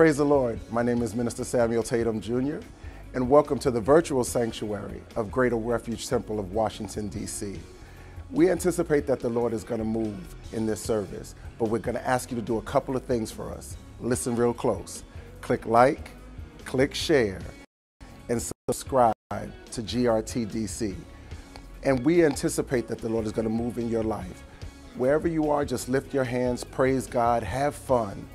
Praise the Lord. My name is Minister Samuel Tatum Jr., and welcome to the virtual sanctuary of Greater Refuge Temple of Washington, D.C. We anticipate that the Lord is going to move in this service, but we're going to ask you to do a couple of things for us. Listen real close. Click like, click share, and subscribe to GRTDC. And we anticipate that the Lord is going to move in your life. Wherever you are, just lift your hands, praise God, have fun,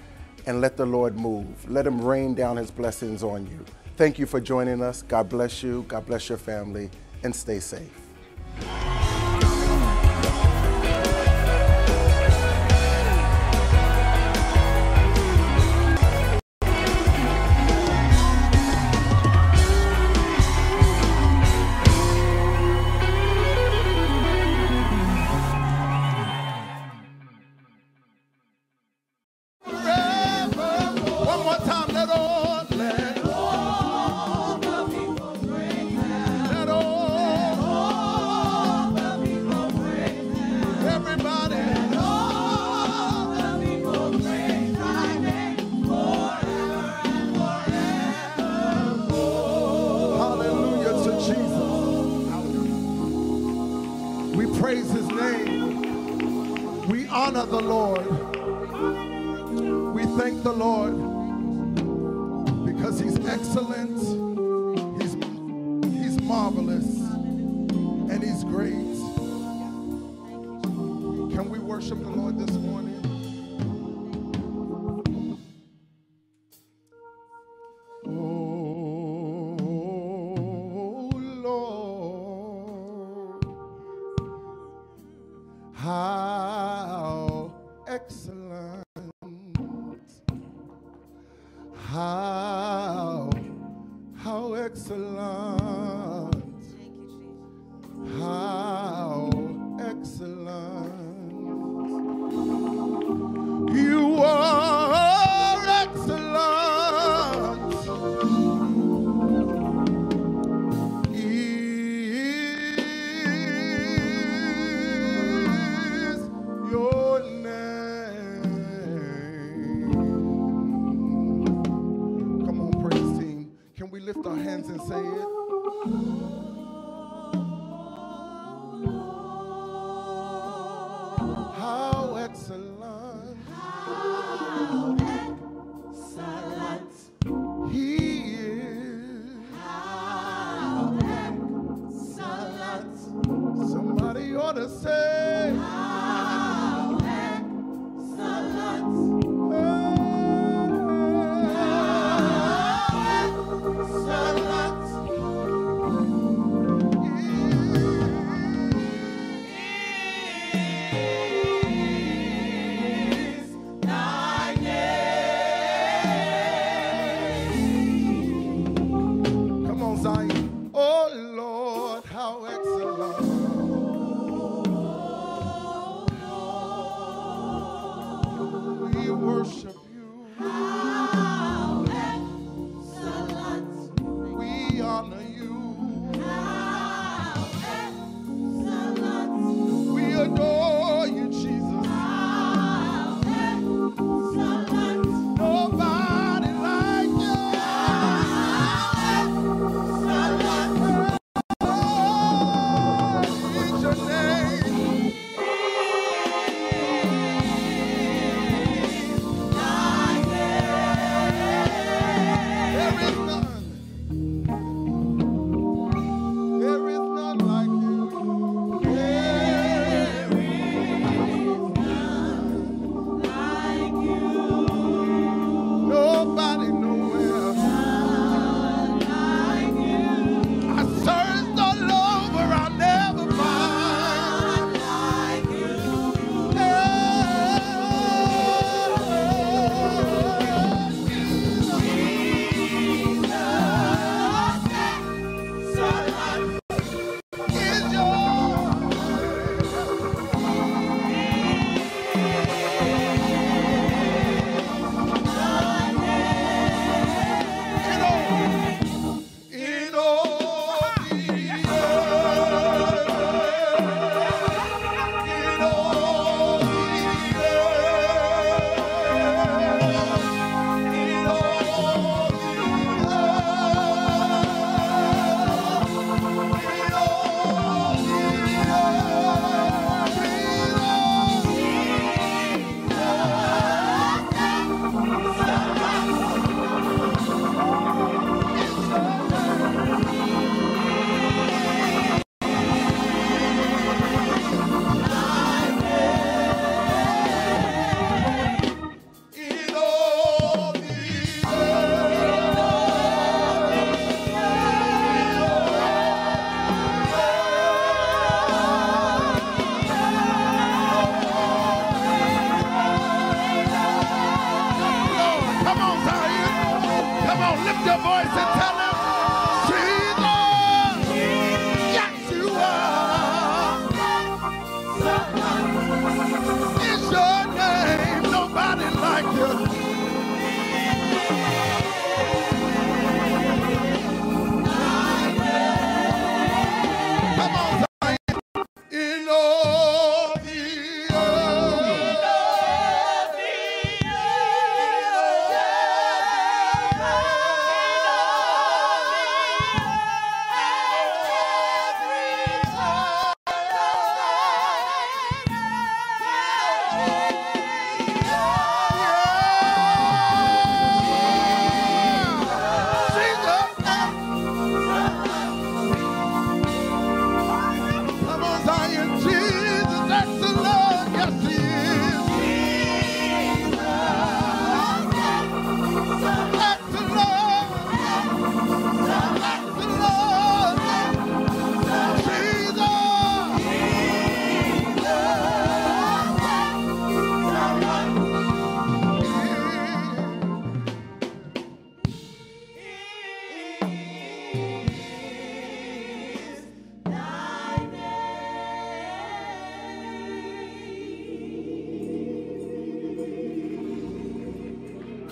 and let the Lord move. Let Him rain down His blessings on you. Thank you for joining us. God bless you. God bless your family, and stay safe.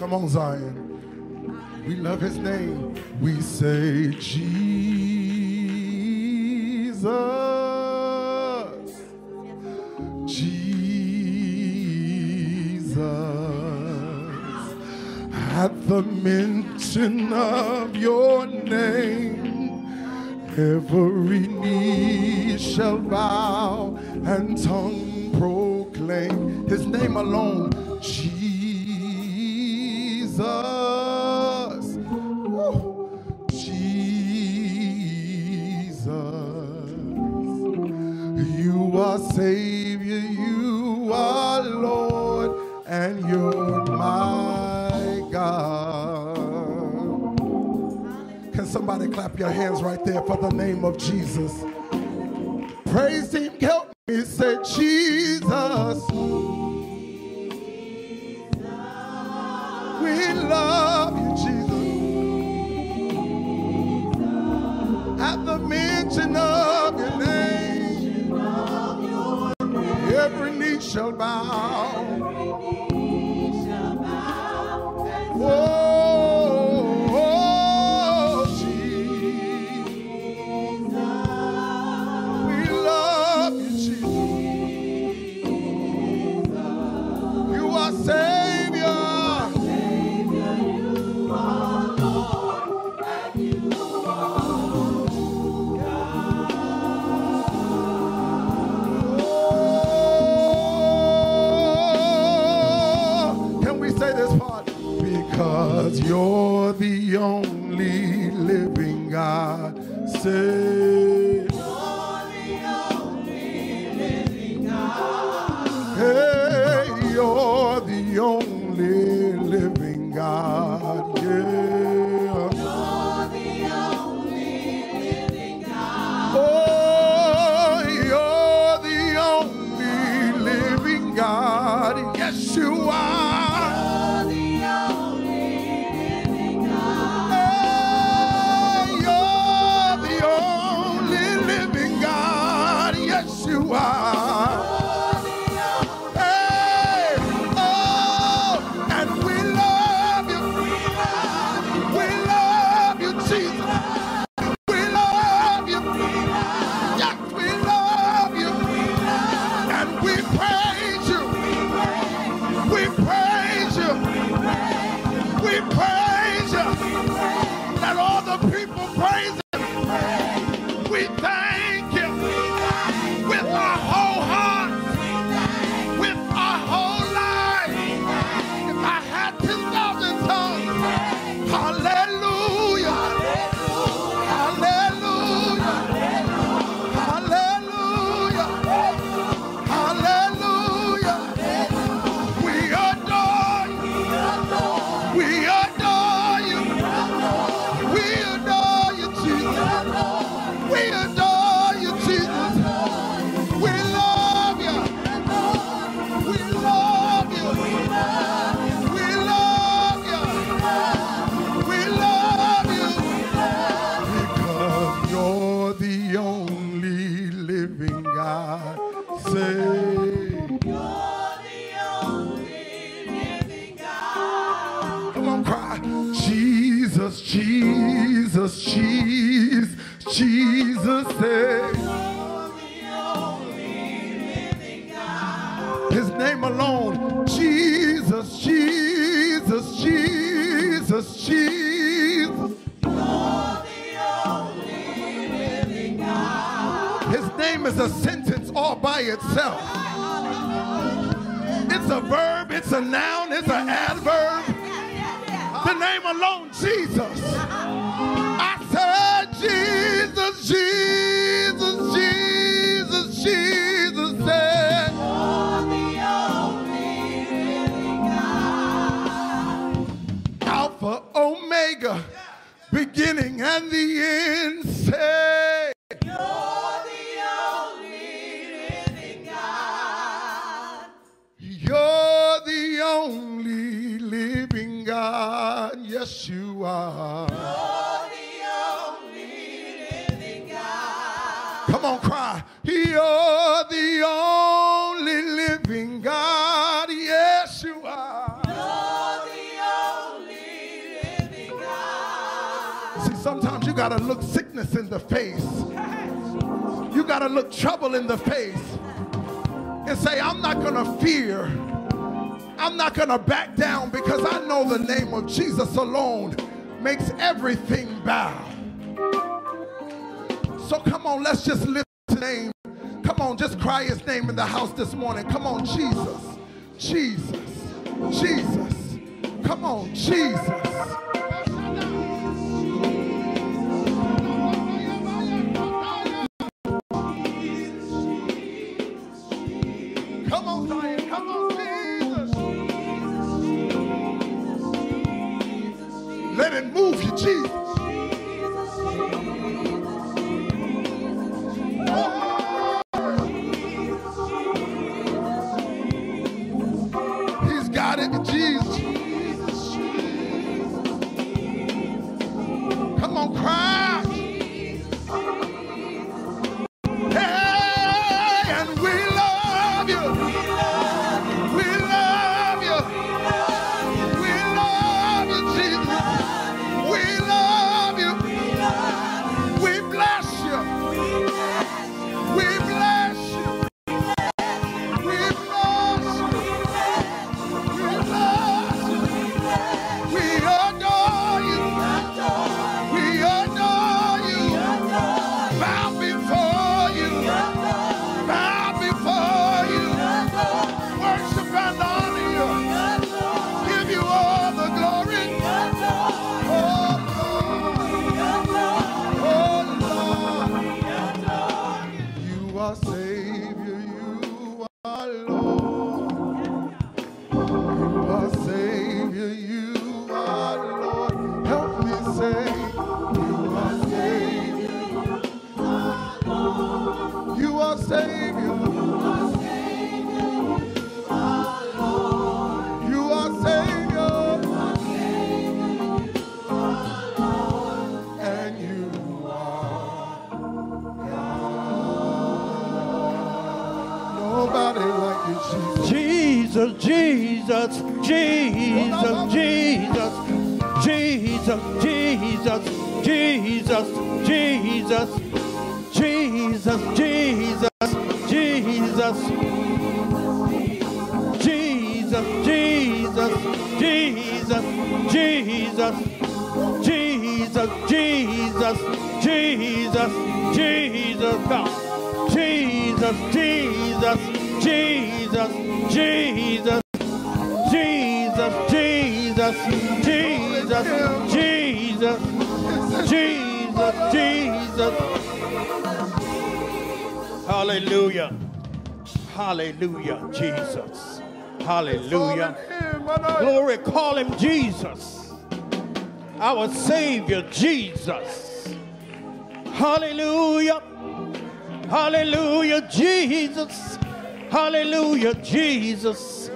Come on, Zion. We love his name. We say, Jesus, Jesus, at the mention of your name, every knee shall bow and tongue proclaim his name alone. Jesus, woo. Jesus, you are Savior, you are Lord, and you're my God. Can somebody clap your hands right there for the name of Jesus? Praise him, help me say Jesus. We love you, Jesus. At the mention of your name, every knee shall bow. Oh, Jesus. We love you, Jesus. You are saved. You're the only living God, say. You're the only living God. Hey, you're the only living God, yeah. You're the only living God. Oh, you're the only living God, yes you are. God, yes, you are. You're the See, sometimes you got to look sickness in the face. You got to look trouble in the face and say, I'm not going to fear. I'm not going to back down, because I know the name of Jesus alone makes everything bow. So come on, let's just lift his name. Come on, just cry his name in the house this morning. Come on, Jesus, Jesus, Jesus. Come on, Jesus. Hallelujah, Jesus. Hallelujah. Glory, call him Jesus. Our Savior, Jesus. Hallelujah. Hallelujah, Jesus. Hallelujah, Jesus.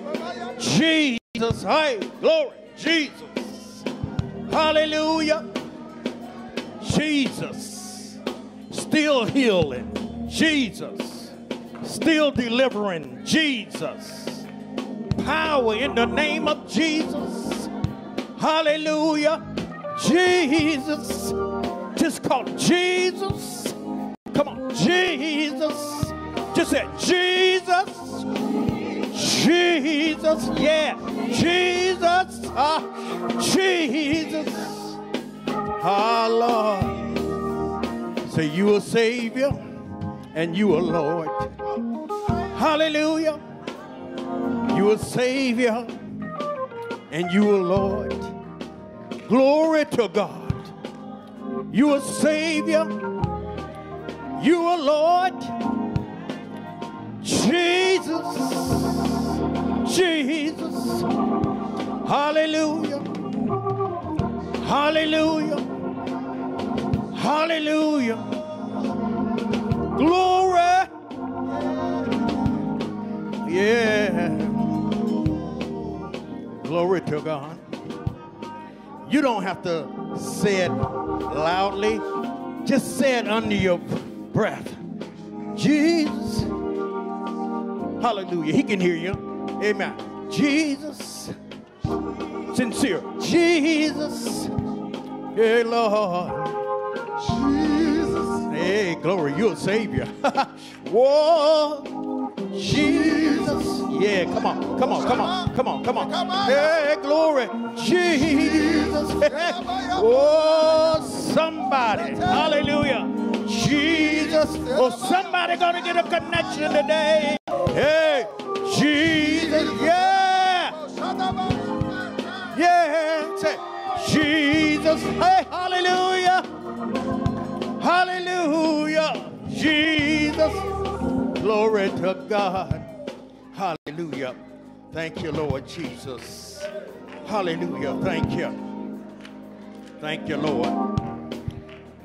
Jesus. Hey, glory, Jesus. Hallelujah. Jesus. Still healing, Jesus. Still delivering, Jesus. Power in the name of Jesus. Hallelujah, Jesus. Just call Jesus. Come on, Jesus. Just say Jesus. Jesus, yeah, Jesus, Jesus. Our Lord. Say, you a Savior and you a Lord. Hallelujah. You a Savior and you a Lord. Glory to God. You a Savior. You a Lord. Jesus. Jesus. Hallelujah. Hallelujah. Hallelujah. Glory. Yeah. Glory to God. You don't have to say it loudly. Just say it under your breath. Jesus. Hallelujah. He can hear you. Amen. Jesus. Sincere. Jesus. Hey, Lord. Jesus. Hey, glory, you're a savior. Whoa. Jesus. Yeah, come on, come on, come on, come on, come on. Hey, glory. Jesus. Oh, somebody. Hallelujah. Jesus. Oh, somebody gonna get a connection today. Hey, Jesus. Yeah. Yeah. Say, Jesus. Hey, hallelujah. Hallelujah. Jesus. Glory to God. Hallelujah. Thank you, Lord Jesus. Hallelujah. Thank you. Thank you, Lord.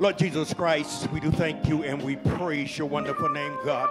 Lord Jesus Christ, we do thank you and we praise your wonderful name, God.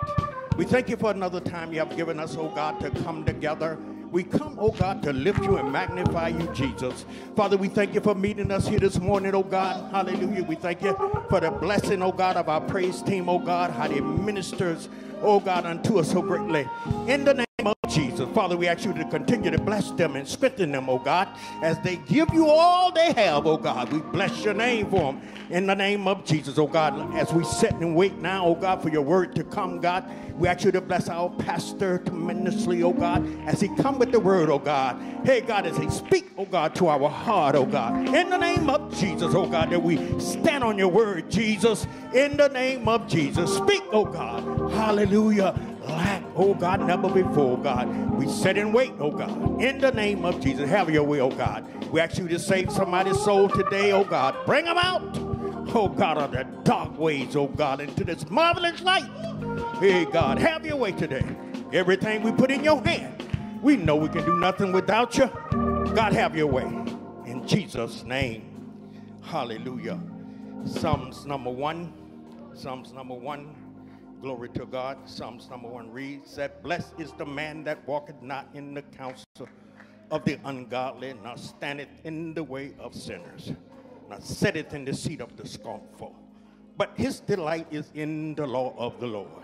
We thank you for another time you have given us, oh God, to come together. We come, oh God, to lift you and magnify you, Jesus. Father, we thank you for meeting us here this morning, oh God. Hallelujah. We thank you for the blessing, oh God, of our praise team, oh God, how they ministers, oh God, unto us so greatly. In the name of Jesus, Father, we ask you to continue to bless them and strengthen them, oh God, as they give you all they have, oh God. We bless your name for them. In the name of Jesus, oh God, as we sit and wait now, oh God, for your word to come, God, we ask you to bless our pastor tremendously, oh God, as he comes with the word, oh God. Hey, God, as he speaks, oh God, to our heart, oh God. In the name of Jesus, oh God, that we stand on your word, Jesus. In the name of Jesus, speak, oh God. Hallelujah. Like, oh God, never before, God. We sit and wait, oh God. In the name of Jesus, have your way, oh God. We ask you to save somebody's soul today, oh God. Bring them out, oh God, of the dark ways, oh God, into this marvelous light. Hey, God, have your way today. Everything we put in your hand, we know we can do nothing without you. God, have your way. In Jesus' name, hallelujah. Psalms number 1. Glory to God. Psalms 1 reads that, blessed is the man that walketh not in the counsel of the ungodly, nor standeth in the way of sinners, nor sitteth in the seat of the scornful. But his delight is in the law of the Lord,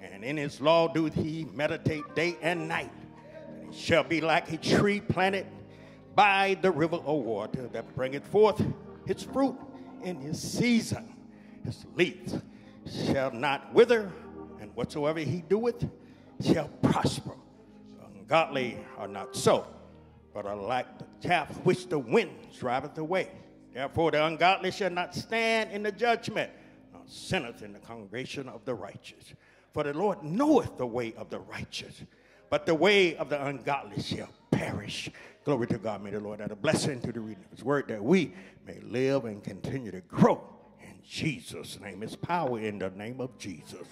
and in his law doth he meditate day and night. And he shall be like a tree planted by the river of water, that bringeth forth his fruit in his season. His leaves shall not wither, and whatsoever he doeth shall prosper. The ungodly are not so, but are like the chaff which the wind driveth away. Therefore the ungodly shall not stand in the judgment, nor sinneth in the congregation of the righteous. For the Lord knoweth the way of the righteous, but the way of the ungodly shall perish. Glory to God. May the Lord add a blessing to the reading of his word, that we may live and continue to grow. Jesus' name is power, in the name of Jesus.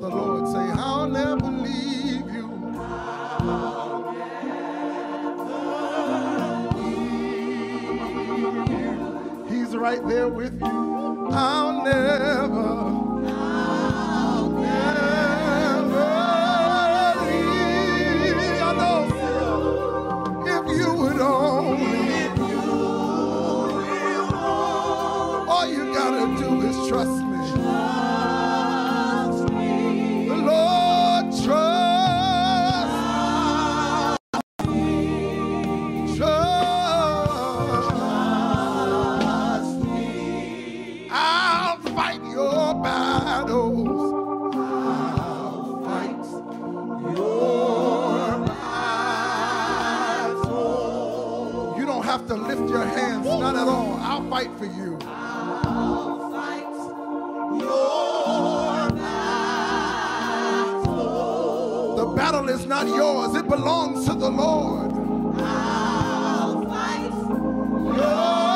of the Lord. Say, I'll never leave you. I'll never leave you. He's right there with you. I'll never leave you. I know if you would only. All you gotta do is trust me. To lift your hands, not at all. I'll fight for you. I'll fight your battle. The battle is not yours, it belongs to the Lord. I'll fight your battles.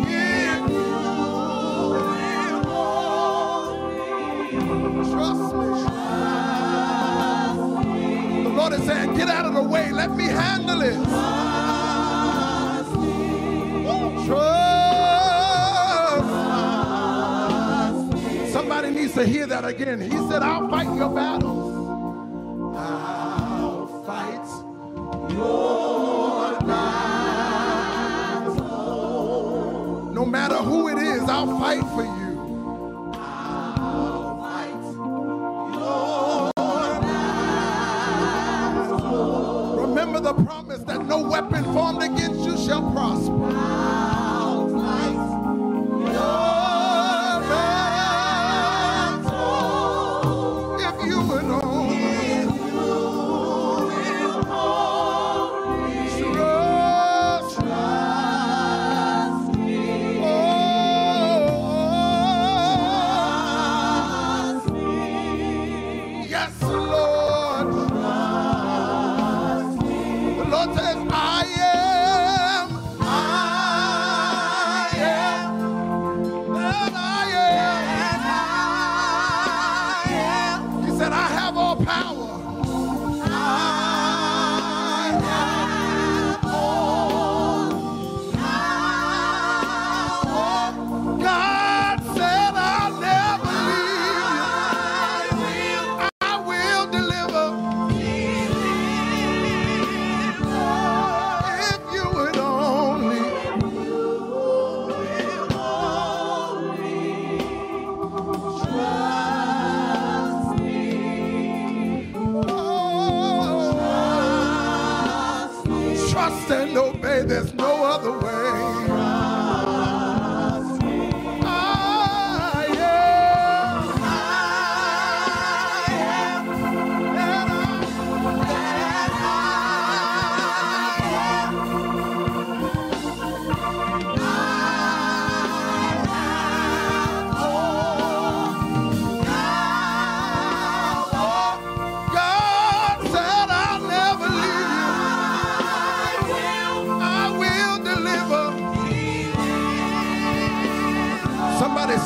If you will only trust me. The Lord is saying, get out of the way. Let me handle it. Trust. Somebody needs to hear that again. He said, I'll fight your battles. I'll fight your battles. No matter who it is, I'll fight for you. The promise that no weapon formed against you shall prosper. I'll fight your battles. If you would only trust me. Oh, trust me. Yes, Lord. There's no other way. Trust me.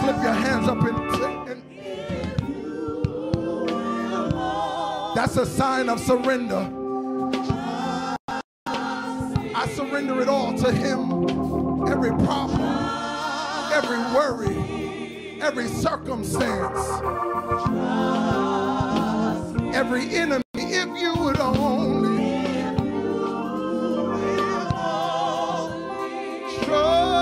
Slip your hands up and that's a sign of surrender. I surrender it all to him. Every problem, every worry, every circumstance, every enemy. If you would only trust me.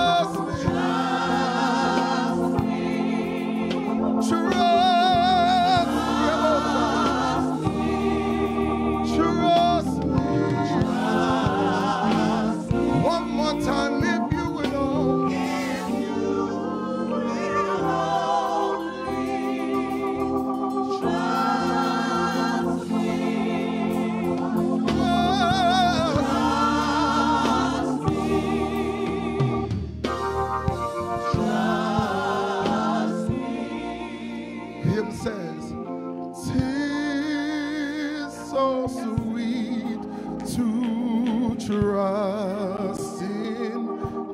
Trust in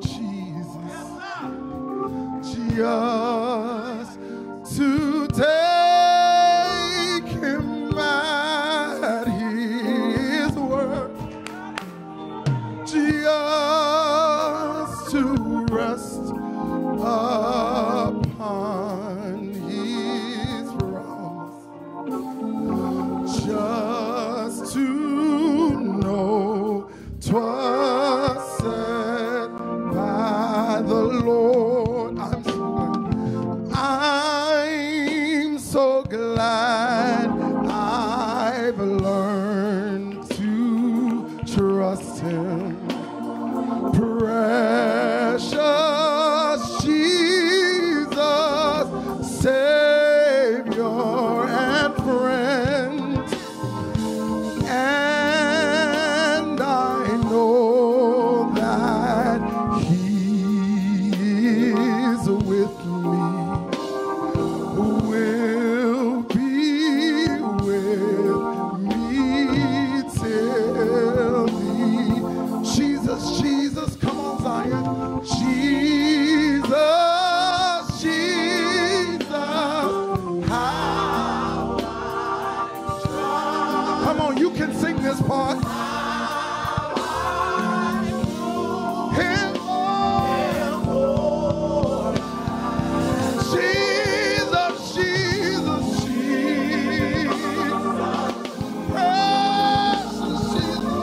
Jesus. us to take him at his word. Just to rest upon his promise. Just to know 'twas said by the Lord. I'm so glad I've learned to trust him. Precious Jesus, Savior and friend, and I know that he is with me, will be with me till the Jesus, Jesus, come. Jesus, Jesus, how I trust. Come on, you can sing this part. How I trust him, Lord. Jesus, Jesus, Jesus, precious Jesus.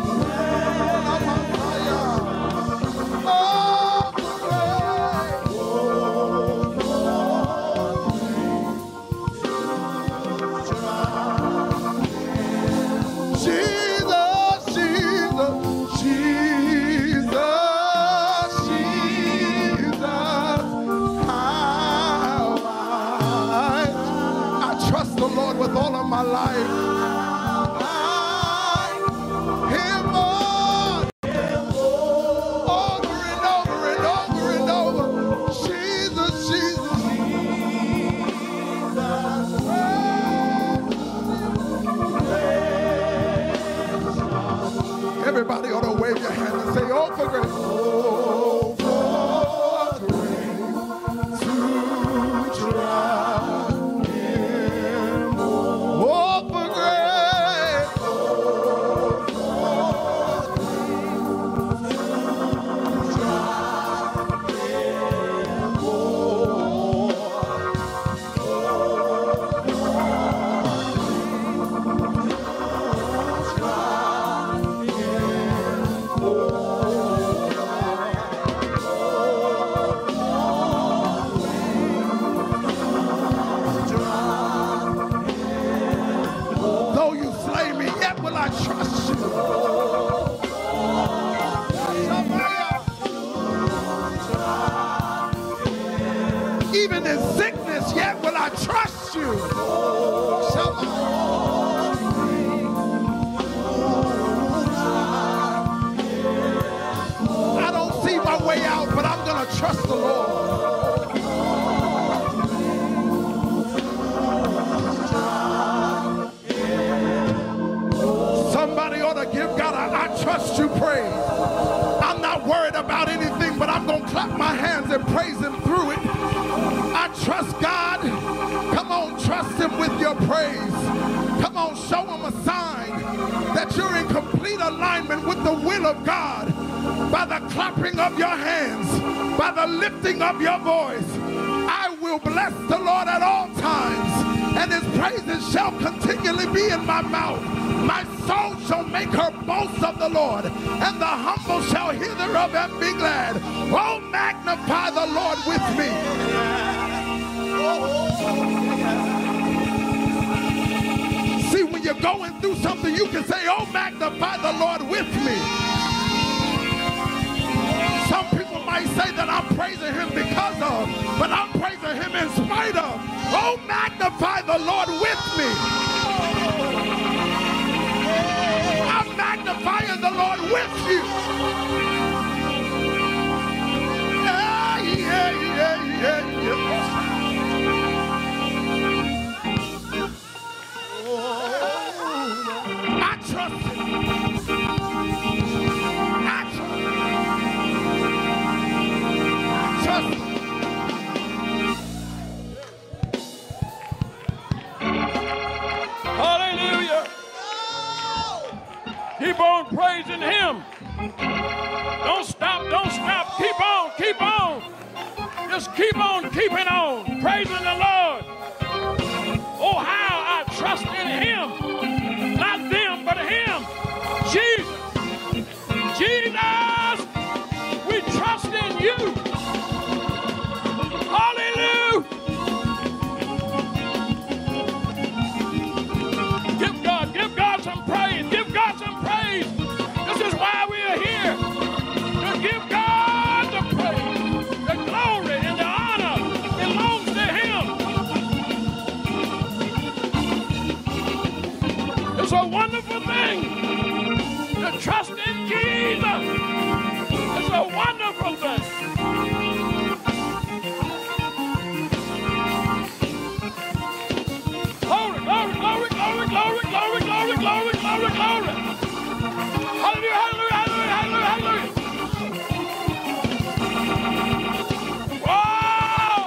My life. I trust him. Keep on praising him. Don't stop, don't stop. Keep on, keep on. Just keep on keeping on. Praising the Lord. Oh, how I trust in him. Not them, but him. Jesus. Jesus, we trust in you. Hallelujah. Give God some praise. Give God some praise. This is why we are here. To give God the praise, the glory, and the honor belongs to him. It's a wonderful thing to trust in Jesus. It's a wonderful thing. Glory, glory, glory, glory, glory, glory, glory, glory, glory, glory. Hallelujah, hallelujah, hallelujah, hallelujah, hallelujah. Wow!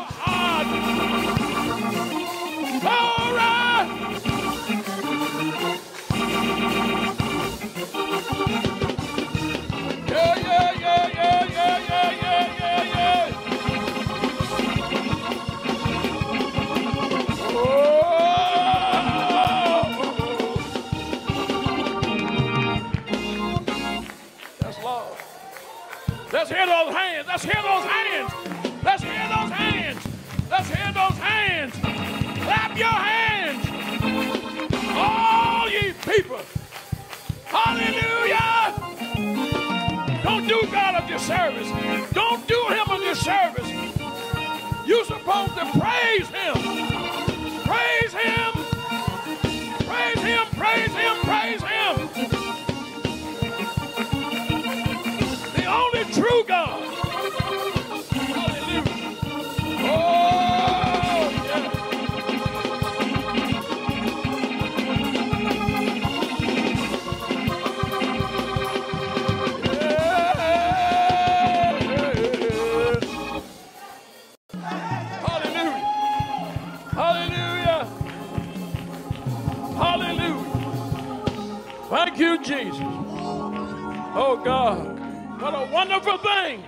Glory! Yeah, yeah, yeah, yeah, yeah, yeah, yeah, yeah, yeah. Oh! That's love. Let's hear those hands. Let's hear those hands. Let's hear those hands. Let's hear those hands. Clap your hands, all ye people. Hallelujah. Don't do God a disservice. Don't do him a disservice. You're supposed to praise him. Praise him. Praise him. Praise him. Praise him. The only true God. Hallelujah. Oh, yeah. Yeah. Hallelujah. Hallelujah. Hallelujah. Thank you, Jesus. Oh, God. What a wonderful thing.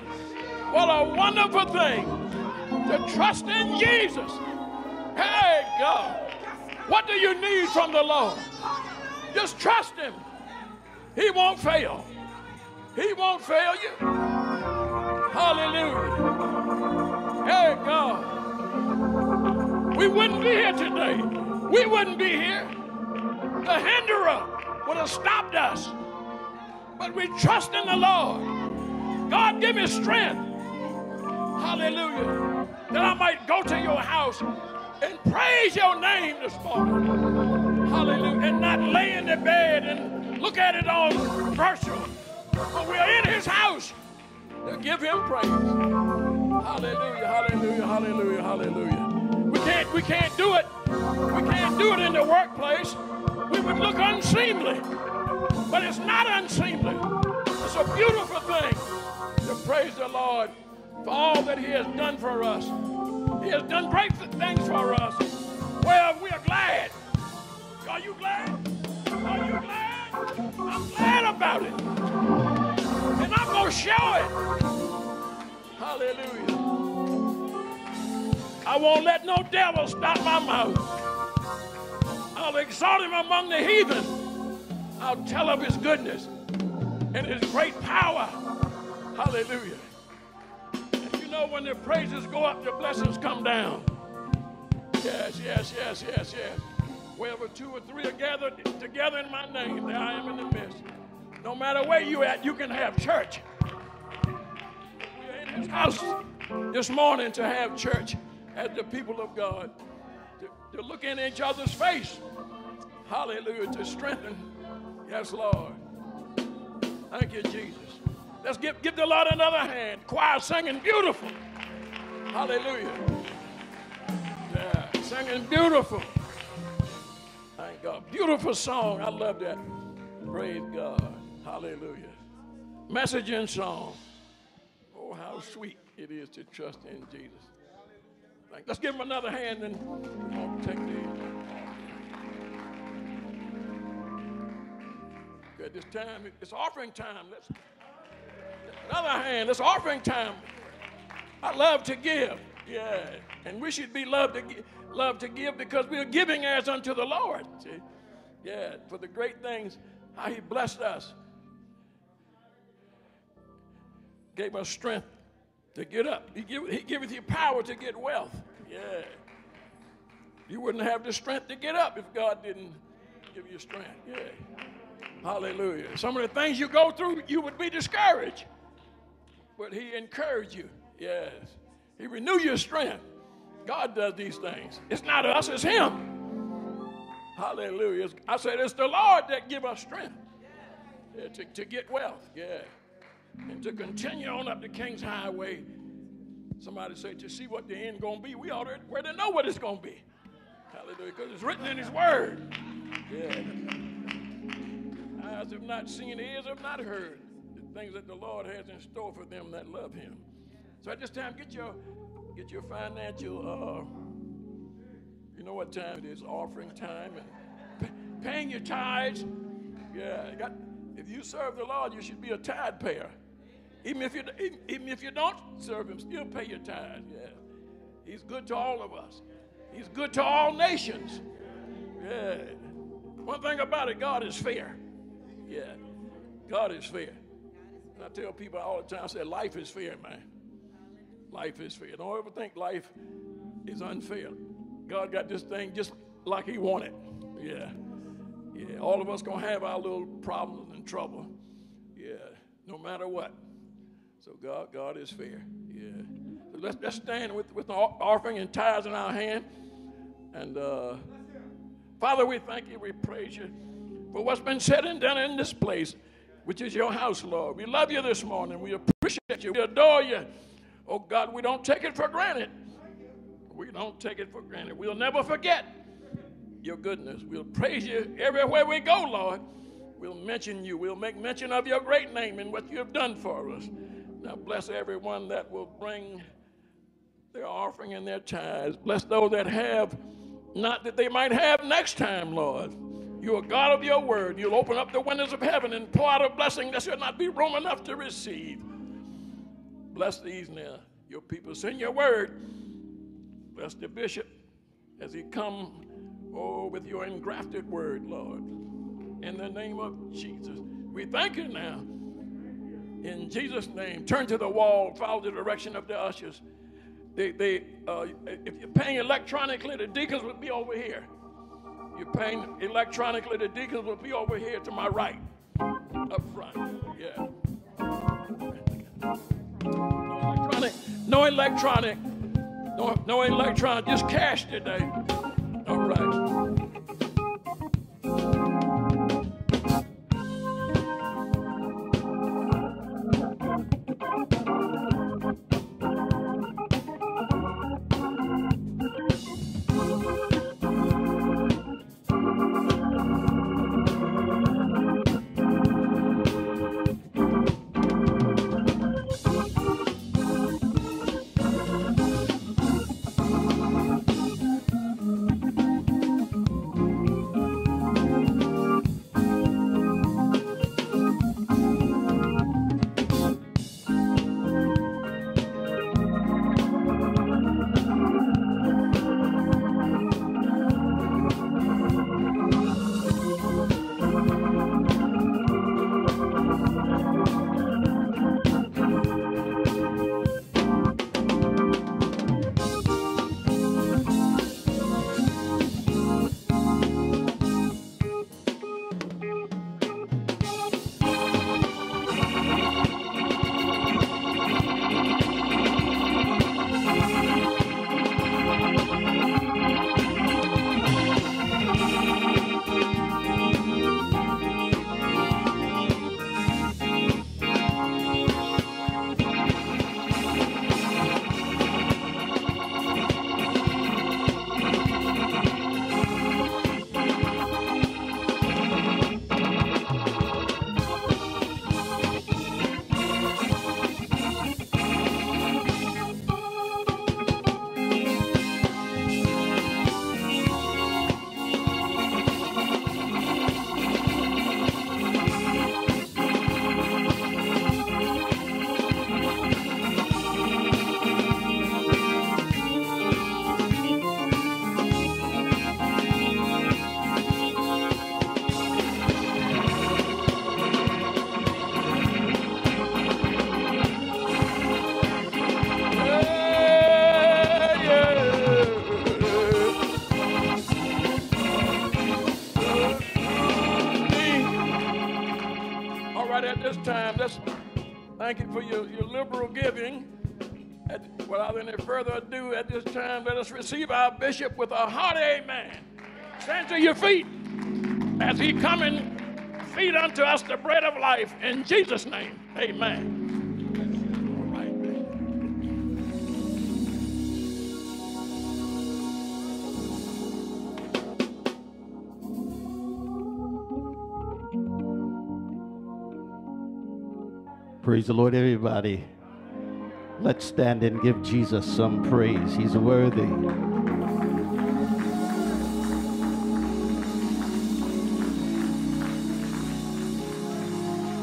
What a wonderful thing to trust in Jesus. Hey, God. What do you need from the Lord? Just trust him. He won't fail. He won't fail you. Hallelujah. Hey, God. We wouldn't be here today. We wouldn't be here. The hinderer would have stopped us. But we trust in the Lord. God, give me strength. Hallelujah. That I might go to your house and praise your name this morning. Hallelujah. And not lay in the bed and look at it on virtual. But we are in his house to give him praise. Hallelujah, hallelujah, hallelujah, hallelujah. We can't do it. We can't do it in the workplace. We would look unseemly. But it's not unseemly. It's a beautiful thing to praise the Lord for all that he has done for us. He has done great things for us. Well, we are glad. Are you glad? Are you glad? I'm glad about it. And I'm going to show it. Hallelujah. I won't let no devil stop my mouth. I'll exalt him among the heathen. I'll tell of his goodness and his great power. Hallelujah. And you know, when the praises go up, the blessings come down. Yes, yes, yes, yes, yes. Wherever two or three are gathered together in my name, there I am in the midst. No matter where you at, you can have church. We are in his house this morning to have church as the people of God, to look in each other's face. Hallelujah, to strengthen. Yes, Lord. Thank you, Jesus. Let's give the Lord another hand. Choir singing beautiful. Hallelujah. Yeah, singing beautiful. Thank God. Beautiful song. I love that. Praise God. Hallelujah. Message and song. Oh, how sweet it is to trust in Jesus. Let's give him another hand and I'll take these. at this time. It's offering time. Another hand, it's offering time. I love to give. Yeah. And we should be love to give because we are giving as unto the Lord. See? Yeah. For the great things, how he blessed us. Gave us strength to get up. He giveth you power to get wealth. Yeah. You wouldn't have the strength to get up if God didn't give you strength. Yeah. Hallelujah. Some of the things you go through, you would be discouraged. But he encouraged you. Yes. He renewed your strength. God does these things. It's not us, it's him. Hallelujah. I said it's the Lord that gives us strength to get wealth. Yeah. And to continue on up the King's Highway. Somebody said to see what the end going to be. We already know what it's going to be. Hallelujah. Because it's written in his word. Yeah. Eyes have not seen, ears have not heard the things that the Lord has in store for them that love him. So at this time, get your financial, you know what time it is, offering time, and paying your tithes. Yeah, if you serve the Lord, you should be a tithe payer. Even if you don't serve him, still pay your tithe. Yeah, he's good to all of us. He's good to all nations. Yeah. One thing about it, God is fair. Yeah, God is fair. And I tell people all the time, I say, life is fair, man. Life is fair. Don't ever think life is unfair. God got this thing just like he wanted. Yeah. Yeah. All of us going to have our little problems and trouble. Yeah. No matter what. So God is fair. Yeah. So let's stand with the offering and tithes in our hand. And Father, we thank you. We praise you for what's been said and done in this place, which is your house, Lord. We love you this morning. We appreciate you. We adore you. Oh, God, we don't take it for granted. We don't take it for granted. We'll never forget your goodness. We'll praise you everywhere we go, Lord. We'll mention you. We'll make mention of your great name and what you have done for us. Now bless everyone that will bring their offering and their tithes. Bless those that have not, that they might have next time, Lord. You are God of your word. You'll open up the windows of heaven and pour out a blessing that shall not be room enough to receive. Bless these now, your people. Send your word. Bless the bishop as he come, oh, with your engrafted word, Lord. In the name of Jesus. We thank you now. In Jesus' name, turn to the wall, follow the direction of the ushers. If you're paying electronically, the deacons will be over here. You're paying electronically, the deacons will be over here to my right, up front. Yeah. No electronic, just cash today. All right. right at this time, let's thank you for your liberal giving. Without any further ado, at this time, let us receive our bishop with a hearty amen. Stand to your feet as he cometh, feed unto us the bread of life. In Jesus' name, amen. Praise the Lord, everybody. Let's stand and give Jesus some praise. He's worthy.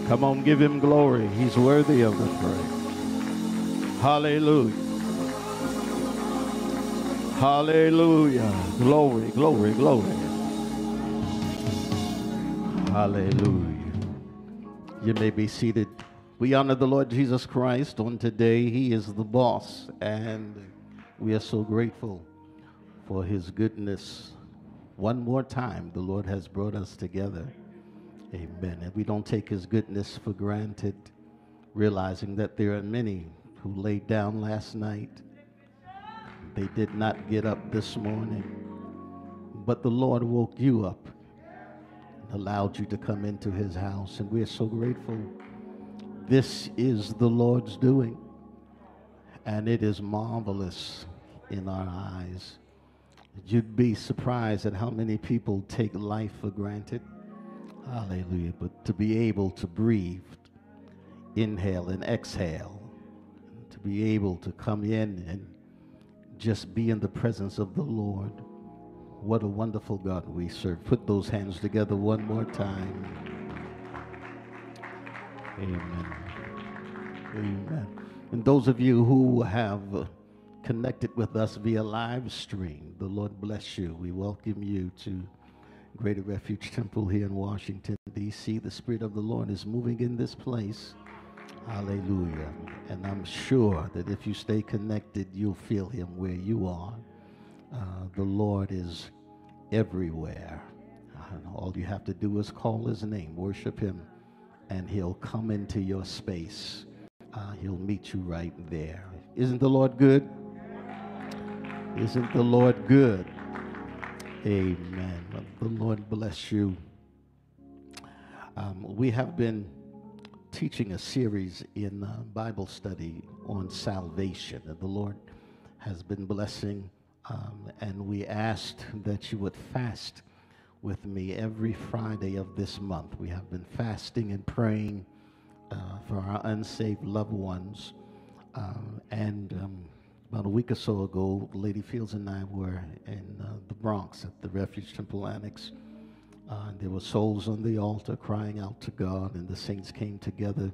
Come on, give him glory. He's worthy of the praise. Hallelujah. Hallelujah. Glory, glory, glory. Hallelujah. You may be seated. We honor the Lord Jesus Christ on today. He is the boss, and we are so grateful for his goodness. One more time, the Lord has brought us together. Amen. And we don't take his goodness for granted, realizing that there are many who laid down last night. They did not get up this morning, but the Lord woke you up and allowed you to come into his house, and we are so grateful. This is the Lord's doing, and it is marvelous in our eyes. You'd be surprised at how many people take life for granted. Hallelujah. But to be able to breathe, inhale and exhale, to be able to come in and just be in the presence of the Lord. What a wonderful God we serve. Put those hands together one more time. Amen. Amen. And those of you who have connected with us via live stream, the Lord bless you. We welcome you to Greater Refuge Temple here in Washington, D.C. The Spirit of the Lord is moving in this place. Hallelujah. And I'm sure that if you stay connected, you'll feel him where you are. The Lord is everywhere. All you have to do is call his name, worship him, and he'll come into your space. He'll meet you right there. Isn't the Lord good? Isn't the Lord good? Amen. The Lord bless you. We have been teaching a series in Bible study on salvation, and the Lord has been blessing, and we asked that you would fast with me every Friday of this month. We have been fasting and praying for our unsaved loved ones. About a week or so ago, Lady Fields and I were in the Bronx at the Refuge Temple Annex. There were souls on the altar crying out to God, and the saints came together.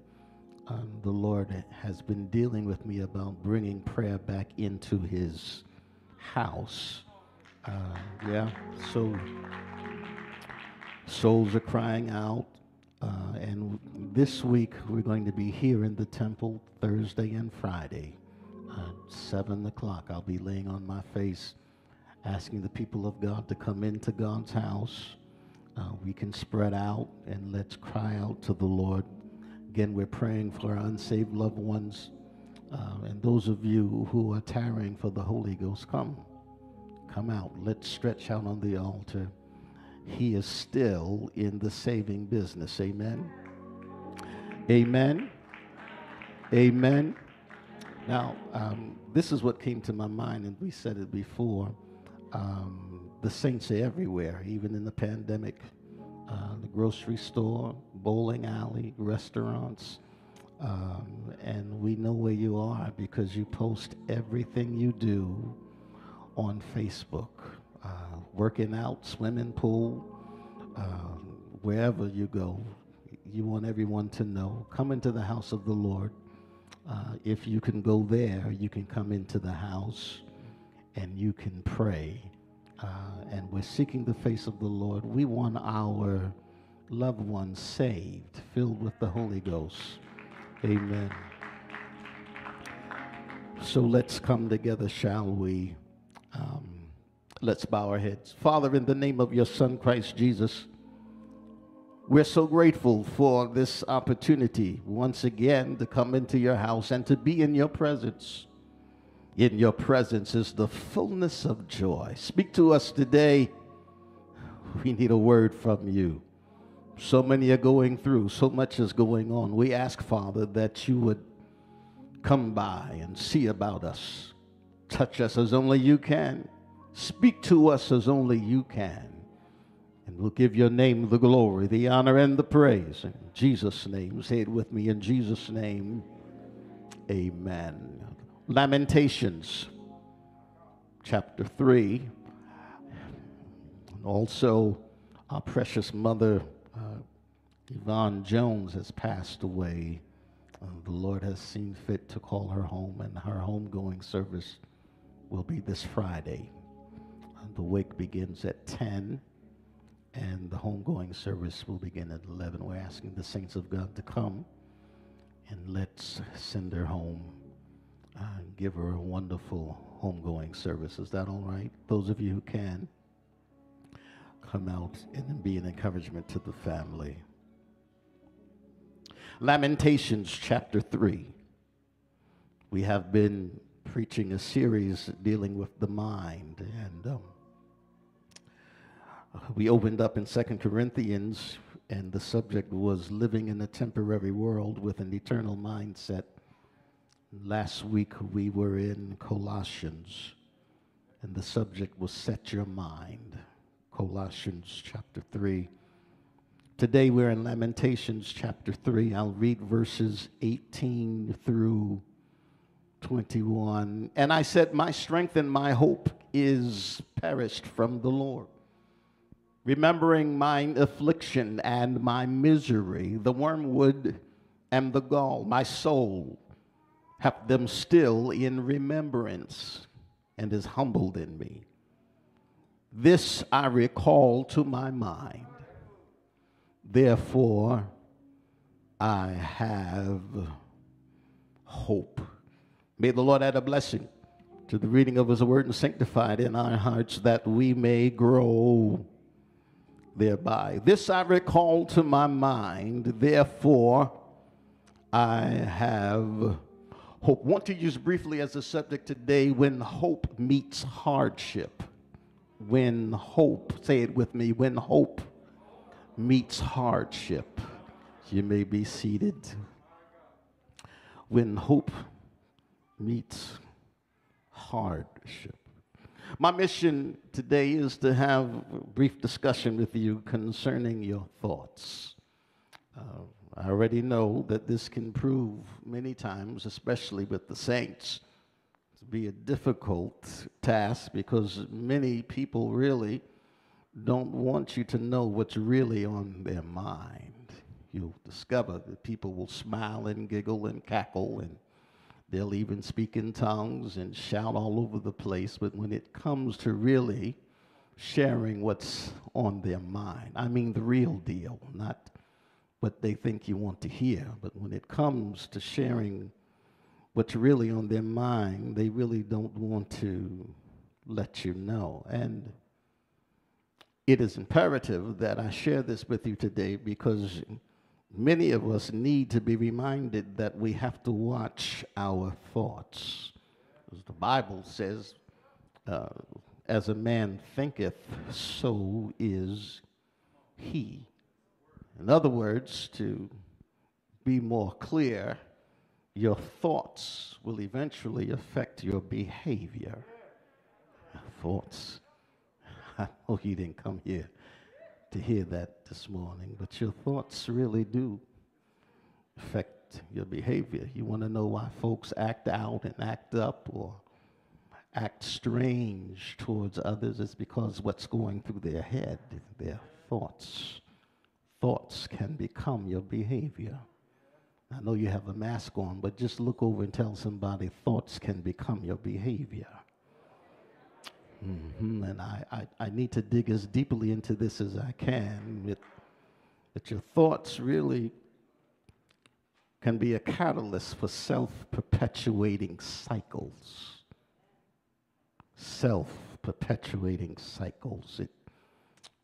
The Lord has been dealing with me about bringing prayer back into his house. So souls are crying out, and this week we're going to be here in the temple Thursday and Friday, 7 o'clock. I'll be laying on my face, asking the people of God to come into God's house. We can spread out and let's cry out to the Lord. Again, we're praying for our unsaved loved ones, and those of you who are tarrying for the Holy Ghost, come out. Let's stretch out on the altar. He is still in the saving business. Amen. Amen. Amen. Now, this is what came to my mind, and we said it before. The saints are everywhere, even in the pandemic. The grocery store, bowling alley, restaurants. And we know where you are because you post everything you do on Facebook. Working out, swimming pool, wherever you go, you want everyone to know. Come into the house of the Lord. If you can go there, you can come into the house and you can pray. And we're seeking the face of the Lord. We want our loved ones saved, filled with the Holy Ghost. Amen. So let's come together, shall we? Let's bow our heads. Father, in the name of your Son, Christ Jesus, We're so grateful for this opportunity once again to come into your house and to be in your presence. In your presence is the fullness of joy. Speak to us today. We need a word from you. So many are going through. So much is going on. We ask, Father, that you would come by and see about us. Touch us as only you can. Speak to us as only you can. And we'll give your name the glory, the honor, and the praise. In Jesus' name, say it with me. In Jesus' name, amen. Lamentations, chapter 3. Also, our precious mother, Yvonne Jones, has passed away. The Lord has seen fit to call her home, and her homegoing service will be this Friday. The wake begins at 10. And the homegoing service will begin at 11. We're asking the saints of God to come, and let's send her home and give her a wonderful homegoing service. Is that all right? Those of you who can, come out and be an encouragement to the family. Lamentations chapter 3. We have been preaching a series dealing with the mind, and we opened up in 2 Corinthians, and the subject was living in a temporary world with an eternal mindset. Last week, we were in Colossians, and the subject was set your mind, Colossians chapter 3. Today, we're in Lamentations chapter 3. I'll read verses 18 through 21. And I said, my strength and my hope is perished from the Lord. Remembering mine affliction and my misery, the wormwood and the gall, my soul hath them still in remembrance, and is humbled in me. This I recall to my mind, therefore I have hope. May the Lord add a blessing to the reading of his word and sanctify it in our hearts, that we may grow thereby. This I recall to my mind, therefore I have hope. Want to use briefly as a subject today, when hope meets hardship. When hope, say it with me, when hope meets hardship. You may be seated. When hope meets hardship. My mission today is to have a brief discussion with you concerning your thoughts. I already know that this can prove many times, especially with the saints, to be a difficult task, because many people really don't want you to know what's really on their mind. You'll discover that people will smile and giggle and cackle, and they'll even speak in tongues and shout all over the place, but when it comes to really sharing what's on their mind, I mean the real deal, not what they think you want to hear, but when it comes to sharing what's really on their mind, they really don't want to let you know. And it is imperative that I share this with you today, because many of us need to be reminded that we have to watch our thoughts. As the Bible says, as a man thinketh, so is he. In other words, to be more clear, your thoughts will eventually affect your behavior. Thoughts. I know you didn't come here to hear that this morning, but your thoughts really do affect your behavior. You want to know why folks act out and act up or act strange towards others? It's because what's going through their head, their thoughts. Thoughts can become your behavior. I know you have a mask on, but just look over and tell somebody, thoughts can become your behavior. And I need to dig as deeply into this as I can, that your thoughts really can be a catalyst for self-perpetuating cycles. Self-perpetuating cycles.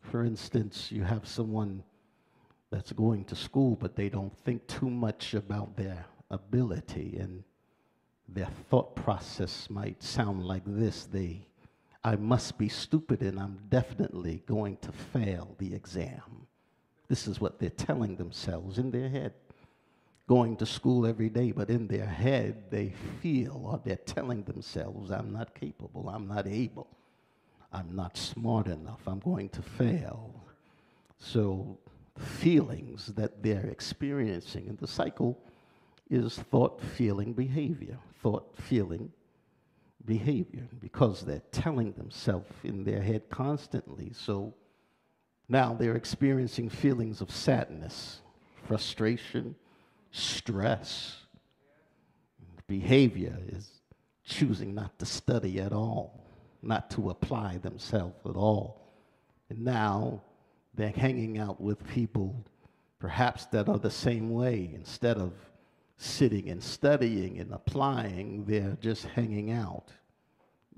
For instance, you have someone that's going to school, but they don't think too much about their ability, and their thought process might sound like this: I must be stupid, and I'm definitely going to fail the exam. This is what they're telling themselves in their head, going to school every day, but in their head they feel, or they're telling themselves, I'm not capable, I'm not able, I'm not smart enough, I'm going to fail. So feelings that they're experiencing, and the cycle is thought, feeling, behavior, thought, feeling, behavior, because they're telling themselves in their head constantly. So now they're experiencing feelings of sadness, frustration, stress. Behavior is choosing not to study at all, not to apply themselves at all. And now they're hanging out with people perhaps that are the same way. Instead of sitting and studying and applying, they're just hanging out,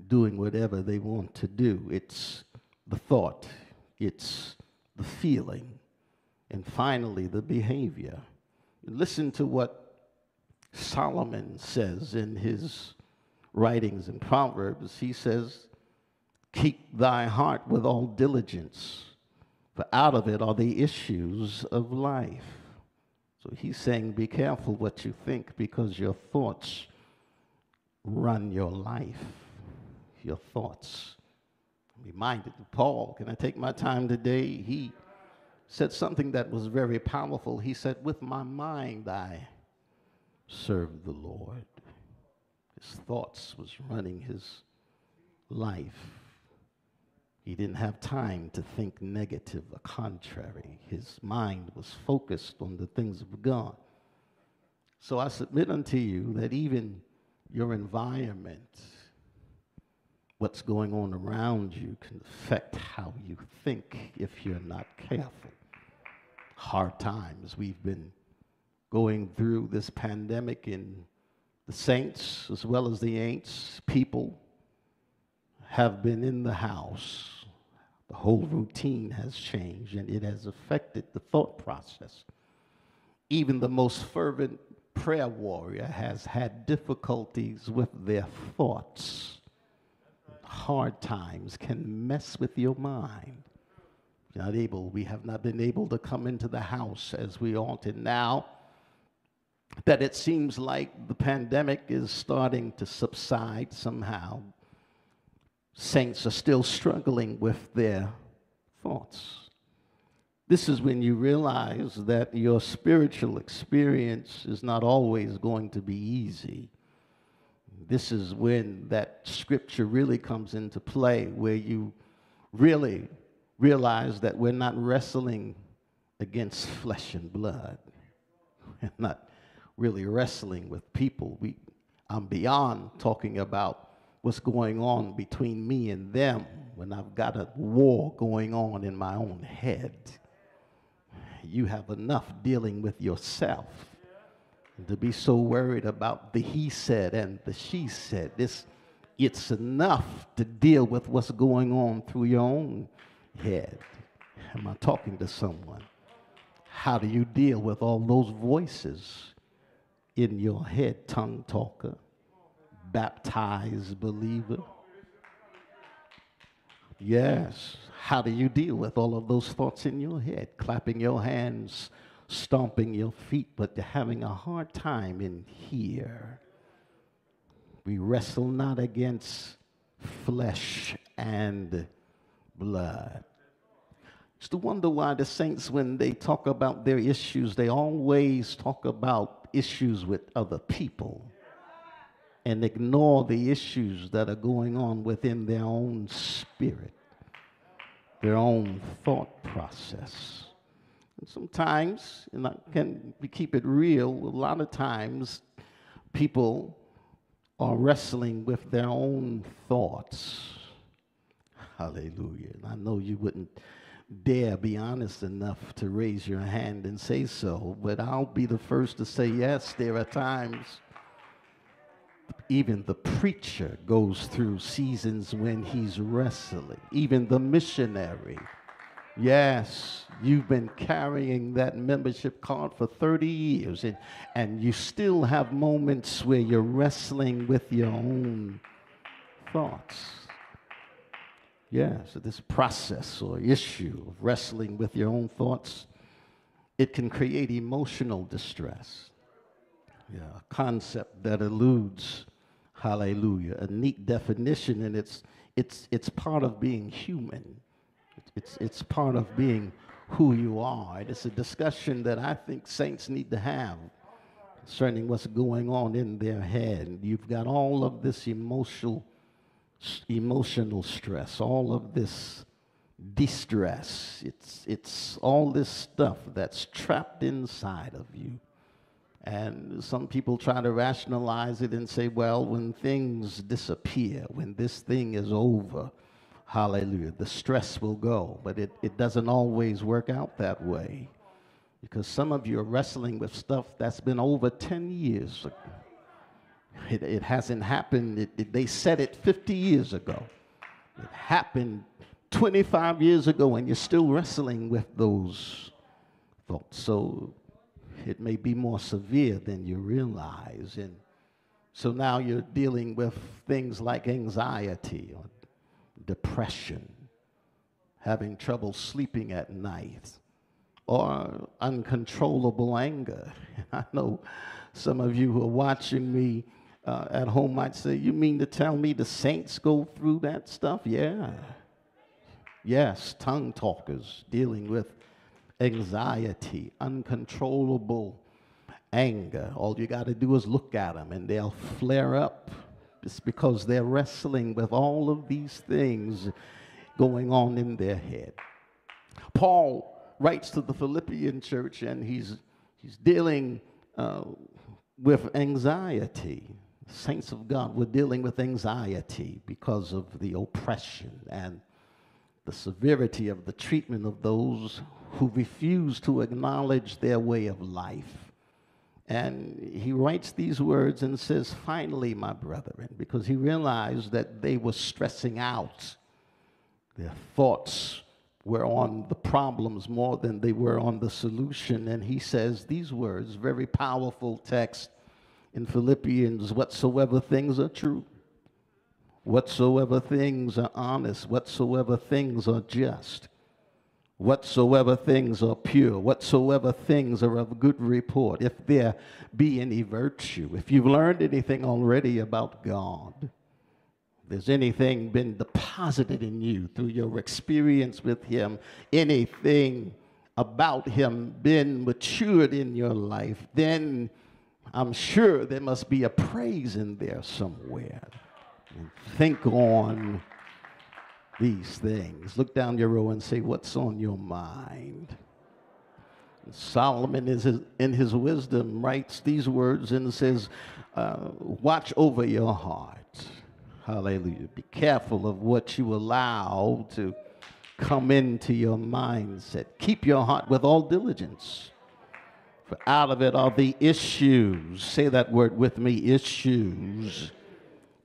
doing whatever they want to do. It's the thought, it's the feeling, and finally the behavior. Listen to what Solomon says in his writings in Proverbs. He says, keep thy heart with all diligence, for out of it are the issues of life. So he's saying, be careful what you think, because your thoughts run your life. Your thoughts. I'm reminded of Paul. Can I take my time today? He said something that was very powerful. He said, with my mind I serve the Lord. His thoughts was running his life. He didn't have time to think negative or contrary. His mind was focused on the things of God. So I submit unto you that even your environment, what's going on around you, can affect how you think if you're not careful. Hard times. We've been going through this pandemic, and the saints as well as the ain'ts, people, have been in the house. The whole routine has changed, and it has affected the thought process. Even the most fervent prayer warrior has had difficulties with their thoughts. Hard times can mess with your mind. We have not been able to come into the house as we ought to. Now that it seems like the pandemic is starting to subside somehow, saints are still struggling with their thoughts. This is when you realize that your spiritual experience is not always going to be easy. This is when that scripture really comes into play, where you really realize that we're not wrestling against flesh and blood. We're not really wrestling with people. I'm beyond talking about what's going on between me and them when I've got a war going on in my own head. You have enough dealing with yourself. And to be so worried about the he said and the she said, it's enough to deal with what's going on through your own head. Am I talking to someone? How do you deal with all those voices in your head? Tongue talker, baptized believer. Yes. How do you deal with all of those thoughts in your head? Clapping your hands, stomping your feet, but you're having a hard time in here. We wrestle not against flesh and blood. Just to wonder why the saints, when they talk about their issues, they always talk about issues with other people and ignore the issues that are going on within their own spirit, their own thought process. And sometimes, and we keep it real, a lot of times people are wrestling with their own thoughts. Hallelujah. And I know you wouldn't dare be honest enough to raise your hand and say so, but I'll be the first to say yes, there are times even the preacher goes through seasons when he's wrestling. Even the missionary Yes, you've been carrying that membership card for 30 years, and you still have moments where you're wrestling with your own thoughts. Yeah, so this process or issue of wrestling with your own thoughts, it can create emotional distress. Yeah, a concept that eludes, hallelujah, a neat definition, and it's part of being human. It's part of being who you are. And it's a discussion that I think saints need to have concerning what's going on in their head. You've got all of this emotional stress, all of this de-stress. It's all this stuff that's trapped inside of you. And some people try to rationalize it and say, well, when things disappear, when this thing is over, hallelujah, the stress will go. But it doesn't always work out that way, because some of you are wrestling with stuff that's been over 10 years ago. It hasn't happened. They said it 50 years ago. It happened 25 years ago, and you're still wrestling with those thoughts. So it may be more severe than you realize. And so now you're dealing with things like anxiety or depression, having trouble sleeping at night, or uncontrollable anger. I know some of you who are watching me at home might say, you mean to tell me the saints go through that stuff? Yeah. Yes, tongue talkers dealing with anxiety, uncontrollable anger. All you got to do is look at them and they'll flare up. It's because they're wrestling with all of these things going on in their head. Paul writes to the Philippian church, and he's dealing with anxiety. Saints of God were dealing with anxiety because of the oppression and the severity of the treatment of those who refuse to acknowledge their way of life. And he writes these words and says, finally, my brethren, because he realized that they were stressing out. Their thoughts were on the problems more than they were on the solution. And he says these words, very powerful text in Philippians, whatsoever things are true, whatsoever things are honest, whatsoever things are just, whatsoever things are pure, whatsoever things are of good report, if there be any virtue, if you've learned anything already about God, there's anything been deposited in you through your experience with him, anything about him been matured in your life, then I'm sure there must be a praise in there somewhere. And think on these things. Look down your row and say, what's on your mind? And Solomon, in his wisdom, writes these words and says, watch over your heart. Hallelujah. Be careful of what you allow to come into your mindset. Keep your heart with all diligence, for out of it are the issues. Say that word with me, issues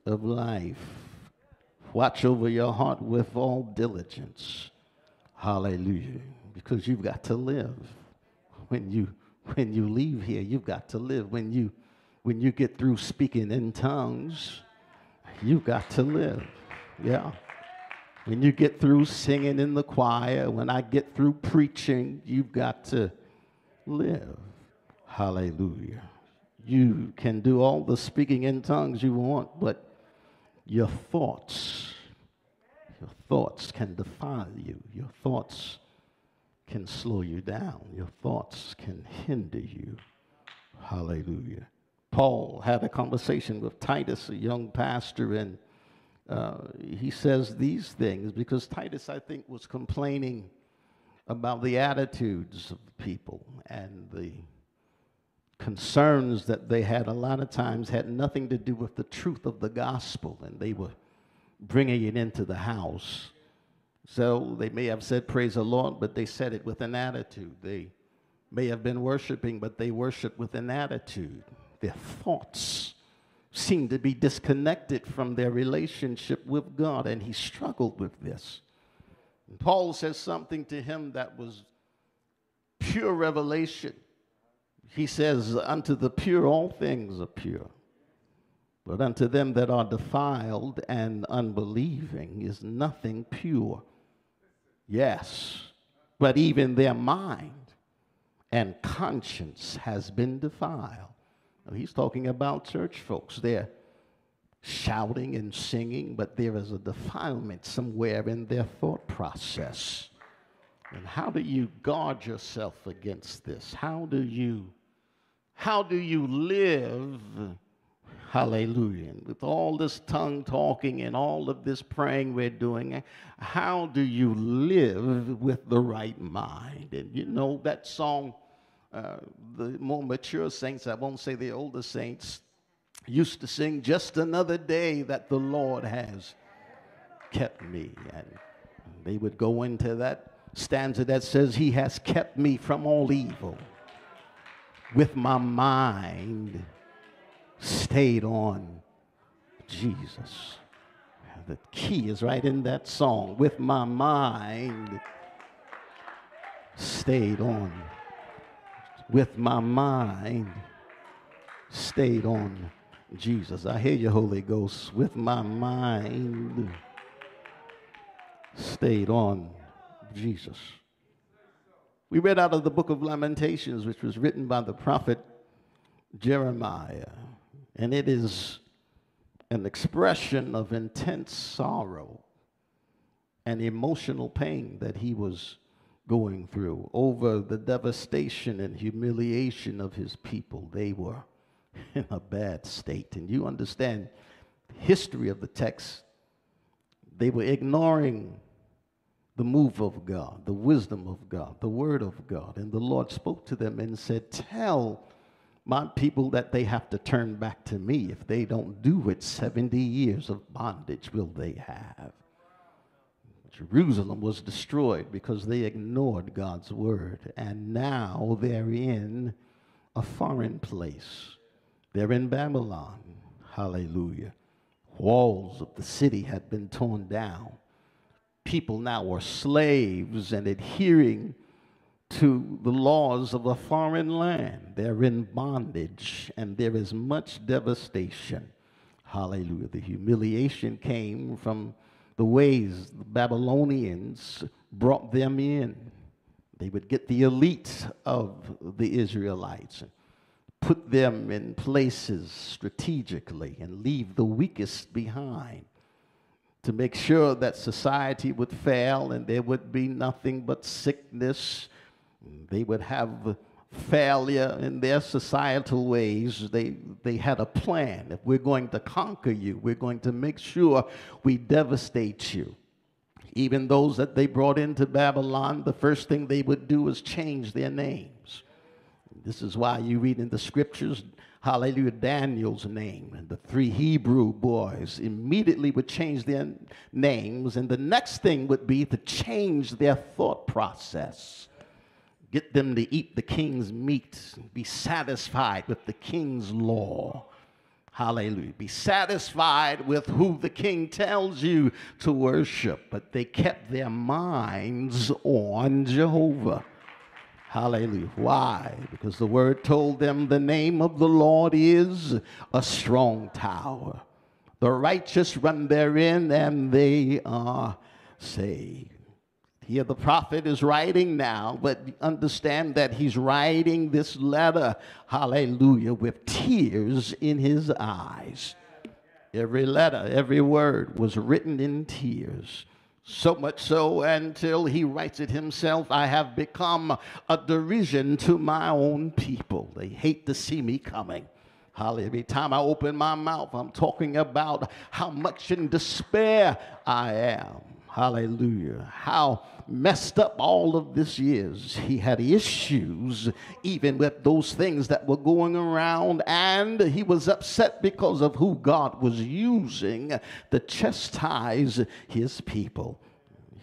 of life. Watch over your heart with all diligence. Hallelujah. Because you've got to live. When you leave here, you've got to live. When you get through speaking in tongues, you've got to live. Yeah. When you get through singing in the choir, when I get through preaching, you've got to live. Hallelujah. You can do all the speaking in tongues you want, but your thoughts can defile you. Your thoughts can slow you down. Your thoughts can hinder you. Hallelujah. Paul had a conversation with Titus, a young pastor, and he says these things because Titus, I think, was complaining about the attitudes of the people and the concerns that they had. A lot of times had nothing to do with the truth of the gospel, and they were bringing it into the house. So they may have said, praise the Lord, but they said it with an attitude. They may have been worshiping, but they worshiped with an attitude. Their thoughts seemed to be disconnected from their relationship with God, and he struggled with this. And Paul says something to him that was pure revelation. He says, unto the pure all things are pure, but unto them that are defiled and unbelieving is nothing pure. Yes, but even their mind and conscience has been defiled. Now, he's talking about church folks. They're shouting and singing, but there is a defilement somewhere in their thought process. And how do you guard yourself against this? How do you live, hallelujah, with all this tongue talking and all of this praying we're doing? How do you live with the right mind? And you know that song, the more mature saints, I won't say the older saints, used to sing, just another day that the Lord has kept me. And they would go into that stanza that says, he has kept me from all evil with my mind stayed on Jesus. The key is right in that song, with my mind stayed on, with my mind stayed on Jesus. I hear you, Holy Ghost, with my mind stayed on Jesus. We read out of the book of Lamentations, which was written by the prophet Jeremiah, and it is an expression of intense sorrow and emotional pain that he was going through over the devastation and humiliation of his people. They were in a bad state. And you understand the history of the text. They were ignoring the move of God, the wisdom of God, the word of God. And the Lord spoke to them and said, tell my people that they have to turn back to me. If they don't do it, 70 years of bondage will they have. Jerusalem was destroyed because they ignored God's word. And now they're in a foreign place. They're in Babylon. Hallelujah. Walls of the city had been torn down. People now were slaves and adhering to the laws of a foreign land. They're in bondage, and there is much devastation. Hallelujah. The humiliation came from the ways the Babylonians brought them in. They would get the elite of the Israelites and put them in places strategically and leave the weakest behind, to make sure that society would fail and there would be nothing but sickness. They would have failure in their societal ways. They had a plan. If we're going to conquer you, we're going to make sure we devastate you. Even those that they brought into Babylon, the first thing they would do was change their names. This is why you read in the scriptures, hallelujah, Daniel's name. And the three Hebrew boys immediately would change their names. And the next thing would be to change their thought process. Get them to eat the king's meat and be satisfied with the king's law. Hallelujah. Be satisfied with who the king tells you to worship. But they kept their minds on Jehovah. Hallelujah. Why? Because the word told them the name of the Lord is a strong tower. The righteous run therein and they are saved. Here the prophet is writing now, but understand that he's writing this letter, hallelujah, with tears in his eyes. Every letter, every word was written in tears. So much so until he writes it himself, I have become a derision to my own people. They hate to see me coming. Hallelujah. Every time I open my mouth, I'm talking about how much in despair I am. Hallelujah. How messed up all of this is. He had issues even with those things that were going around, and he was upset because of who God was using to chastise his people.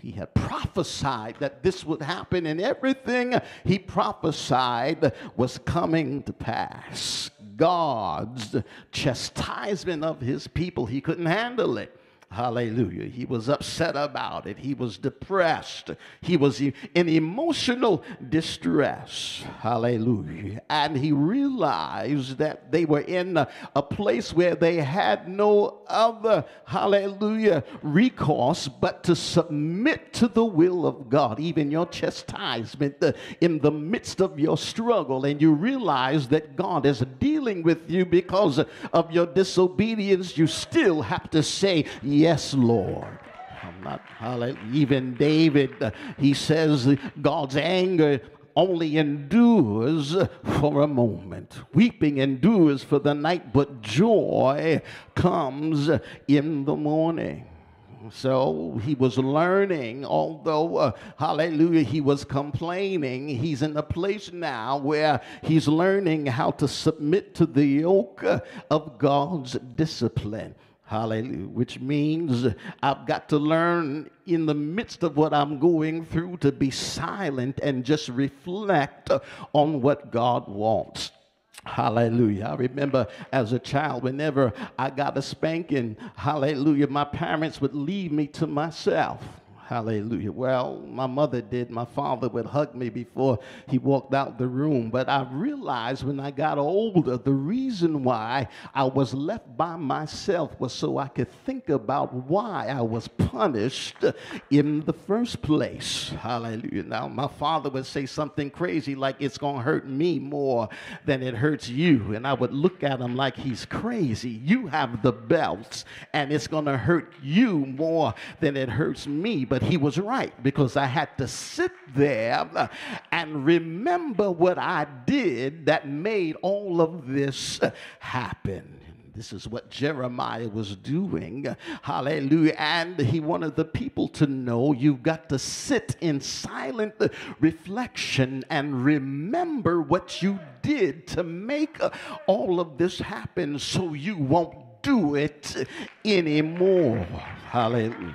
He had prophesied that this would happen, and everything he prophesied was coming to pass. God's chastisement of his people, he couldn't handle it. Hallelujah. He was upset about it. He was depressed. He was in emotional distress. Hallelujah. And he realized that they were in a place where they had no other, hallelujah, recourse but to submit to the will of God, even your chastisement in the midst of your struggle. And you realize that God is dealing with you because of your disobedience. You still have to say, yes. Yes, Lord. I'm not, hallelujah. Even David, he says God's anger only endures for a moment. Weeping endures for the night, but joy comes in the morning. So he was learning, although, hallelujah, he was complaining. He's in a place now where he's learning how to submit to the yoke of God's discipline. Hallelujah, which means I've got to learn in the midst of what I'm going through to be silent and just reflect on what God wants. Hallelujah. I remember as a child, whenever I got a spanking, hallelujah, my parents would leave me to myself. Hallelujah. Well, my mother did. My father would hug me before he walked out the room. But I realized when I got older, the reason why I was left by myself was so I could think about why I was punished in the first place. Hallelujah. Now, my father would say something crazy like, it's going to hurt me more than it hurts you. And I would look at him like he's crazy. You have the belts, and it's going to hurt you more than it hurts me. But he was right, because I had to sit there and remember what I did that made all of this happen. This is what Jeremiah was doing. Hallelujah. And he wanted the people to know, you've got to sit in silent reflection and remember what you did to make all of this happen, so you won't do it anymore. Hallelujah.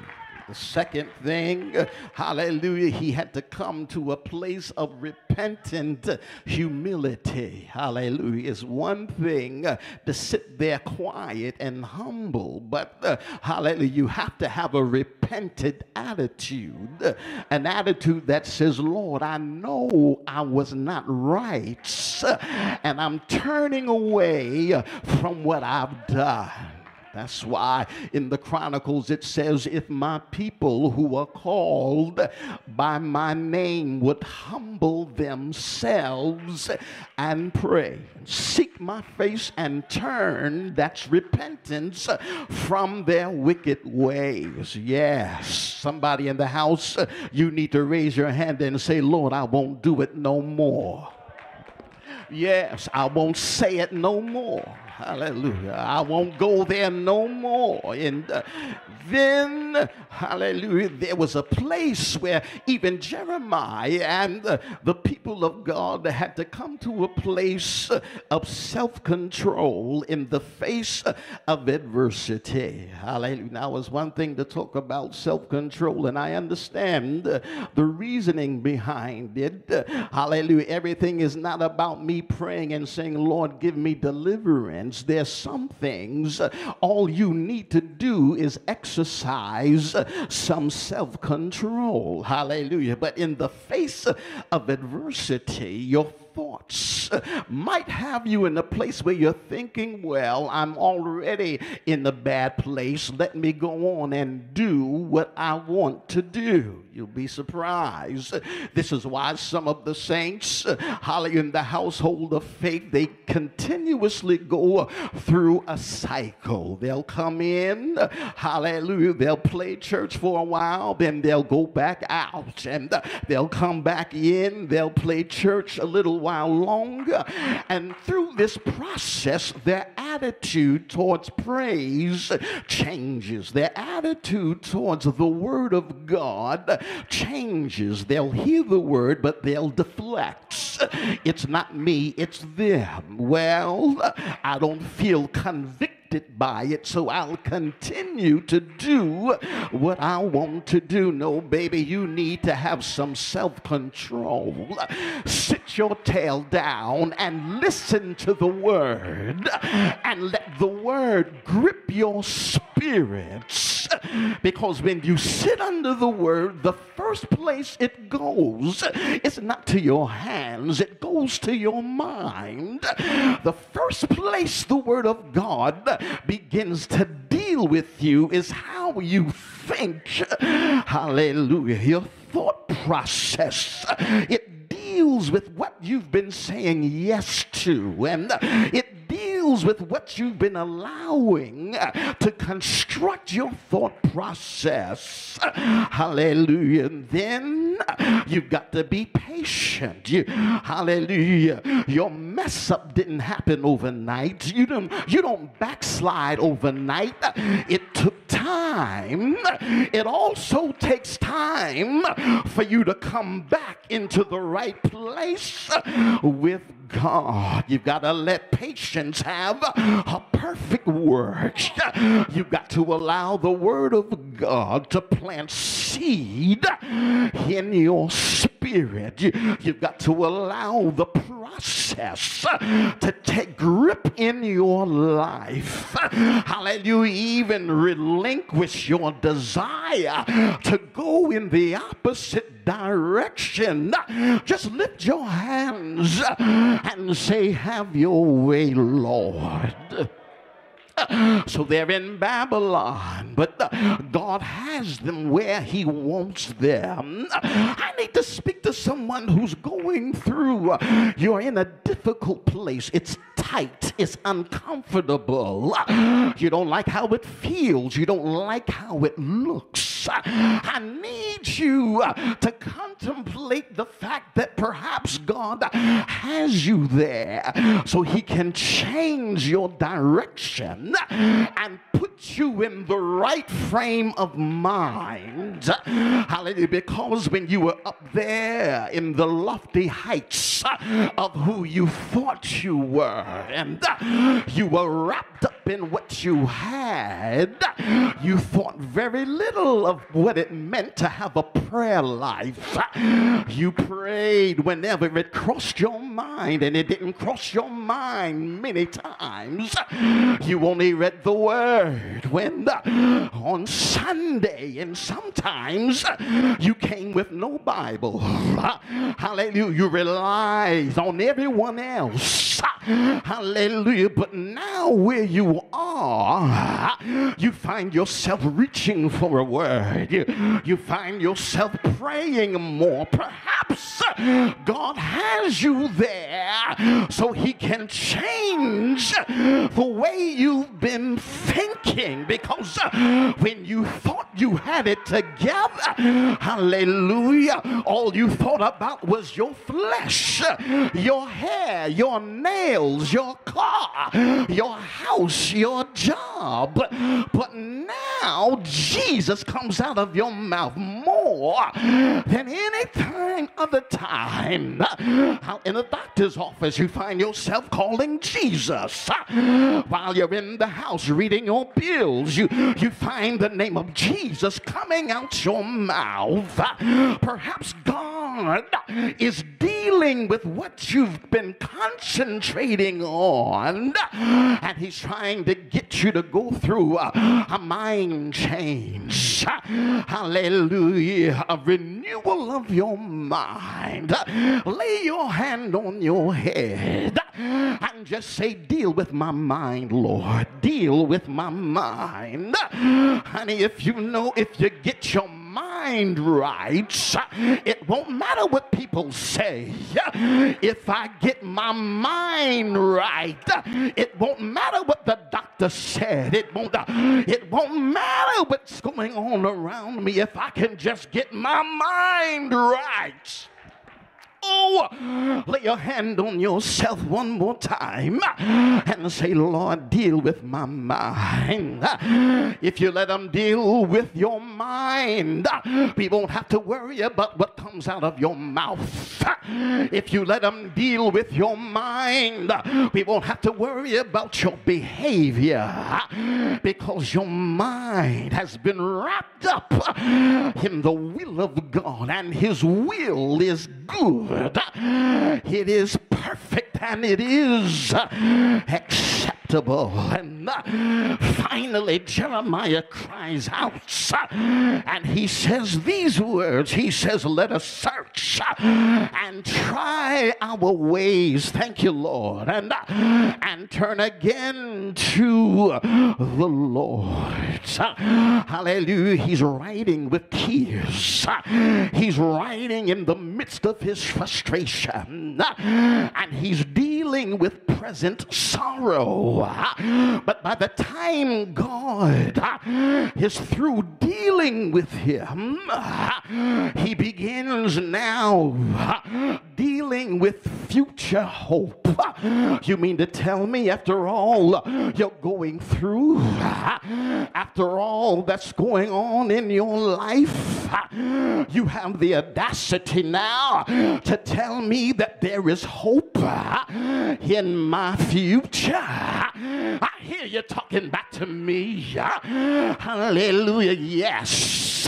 The second thing, hallelujah, he had to come to a place of repentant humility. Hallelujah. It's one thing to sit there quiet and humble, but hallelujah, you have to have a repentant attitude, an attitude that says, Lord, I know I was not right, and I'm turning away from what I've done. That's why in the Chronicles it says, if my people who are called by my name would humble themselves and pray, seek my face and turn, that's repentance, from their wicked ways. Yes, somebody in the house, you need to raise your hand and say, Lord, I won't do it no more. Yes, I won't say it no more. Hallelujah. I won't go there no more. And then, hallelujah, there was a place where even Jeremiah and the people of God had to come to a place of self-control in the face of adversity. Hallelujah. Now, it's one thing to talk about self-control, and I understand the reasoning behind it. Hallelujah. Everything is not about me praying and saying, Lord, give me deliverance. There's some things all you need to do is exercise some self-control. Hallelujah. But in the face of adversity, your thoughts might have you in a place where you're thinking, well, I'm already in a bad place. Let me go on and do what I want to do. You'll be surprised. This is why some of the saints, hallelujah, in the household of faith, they continuously go through a cycle. They'll come in, hallelujah, they'll play church for a while, then they'll go back out, and they'll come back in, they'll play church a little while longer, and through this process, their attitude towards praise changes. Their attitude towards the Word of God changes. They'll hear the Word, but they'll deflect. It's not me, it's them. Well, I don't feel convicted by it, so I'll continue to do what I want to do. No, baby, you need to have some self-control. Sit your tail down and listen to the Word, and let the Word grip your spirits Because when you sit under the word, the first place it goes, it's not to your hands, it goes to your mind. The first place the word of God begins to deal with you is how you think. Hallelujah. Your thought process. It deals with what you've been saying yes to, and it deals with what you've been allowing to construct your thought process. Hallelujah. And then you've got to be patient. Hallelujah. Your mess up didn't happen overnight. You don't backslide overnight. It took time. It also takes time for you to come back into the right place with God. You've got to let patience have a perfect work. You've got to allow the word of God to plant seed in your spirit. You've got to allow the process to take grip in your life. Hallelujah. Even relinquish your desire to go in the opposite direction. Just lift your hands and say, have your way, Lord. So they're in Babylon, but God has them where he wants them. I need to speak to someone who's going through. You're in a difficult place. It's tight. It's uncomfortable. You don't like how it feels. You don't like how it looks. I need you to contemplate the fact that perhaps God has you there so he can change your direction and put you in the right frame of mind. Hallelujah. Because when you were up there in the lofty heights of who you thought you were, and you were wrapped up in what you had, you thought very little of what it meant to have a prayer life. You prayed whenever it crossed your mind, and it didn't cross your mind many times. You only read the word when on Sunday, and sometimes you came with no Bible. Hallelujah. You relied on everyone else. Hallelujah. But now where you are, you find yourself reaching for a word. You find yourself praying more. Perhaps God has you there so he can change the way you've been thinking, because when you thought you had it together, hallelujah, all you thought about was your flesh, your hair, your nails, your car, your house, your job. But now Jesus comes out of your mouth more than any time other time. In a doctor's office, you find yourself calling Jesus. While you're in the house reading your bills, you find the name of Jesus coming out your mouth. Perhaps God is dealing with what you've been concentrating on, and he's trying to get you to go through a mind change. Hallelujah. A renewal of your mind. Lay your hand on your head and just say, deal with my mind, Lord. Deal with my mind. Honey, if you get your mind right, it won't matter what people say. If I get my mind right, it won't matter what the doctor said. It won't matter what's going on around me if I can just get my mind right. Oh, lay your hand on yourself one more time and say, Lord, deal with my mind. If you let him deal with your mind, we won't have to worry about what comes out of your mouth. If you let him deal with your mind, we won't have to worry about your behavior, because your mind has been wrapped up in the will of God, and his will is good. It is perfect, and it is acceptable. acceptable. And finally, Jeremiah cries out and he says these words. He says, let us search and try our ways. Thank you, Lord. And turn again to the Lord. Hallelujah. He's writing with tears. He's writing in the midst of his frustration. And he's dealing with present sorrow. But by the time God is through dealing with him, he begins now dealing with future hope. You mean to tell me after all you're going through, after all that's going on in your life, you have the audacity now to tell me that there is hope in my future? I hear you talking back to me. Hallelujah, yes.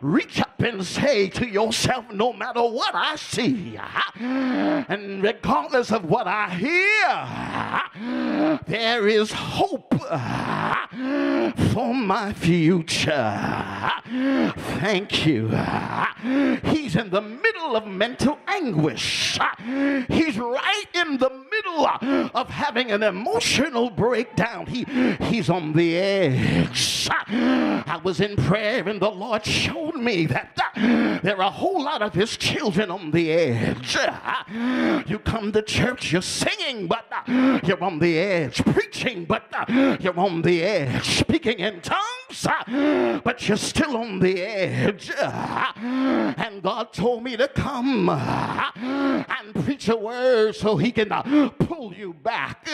Reach up and say to yourself, no matter what I see, and regardless of what I hear, there is hope for my future. Thank you. He's in the middle of mental anguish. He's right in the middle of having an emotional breakdown. He's on the edge. I was in prayer and the Lord showed me that there are a whole lot of his children on the edge. You come to church, you're singing, but you're on the edge. Preaching, but you're on the edge. Speaking in tongues, but you're still on the edge. And God told me to come and preach a word so he can pull you back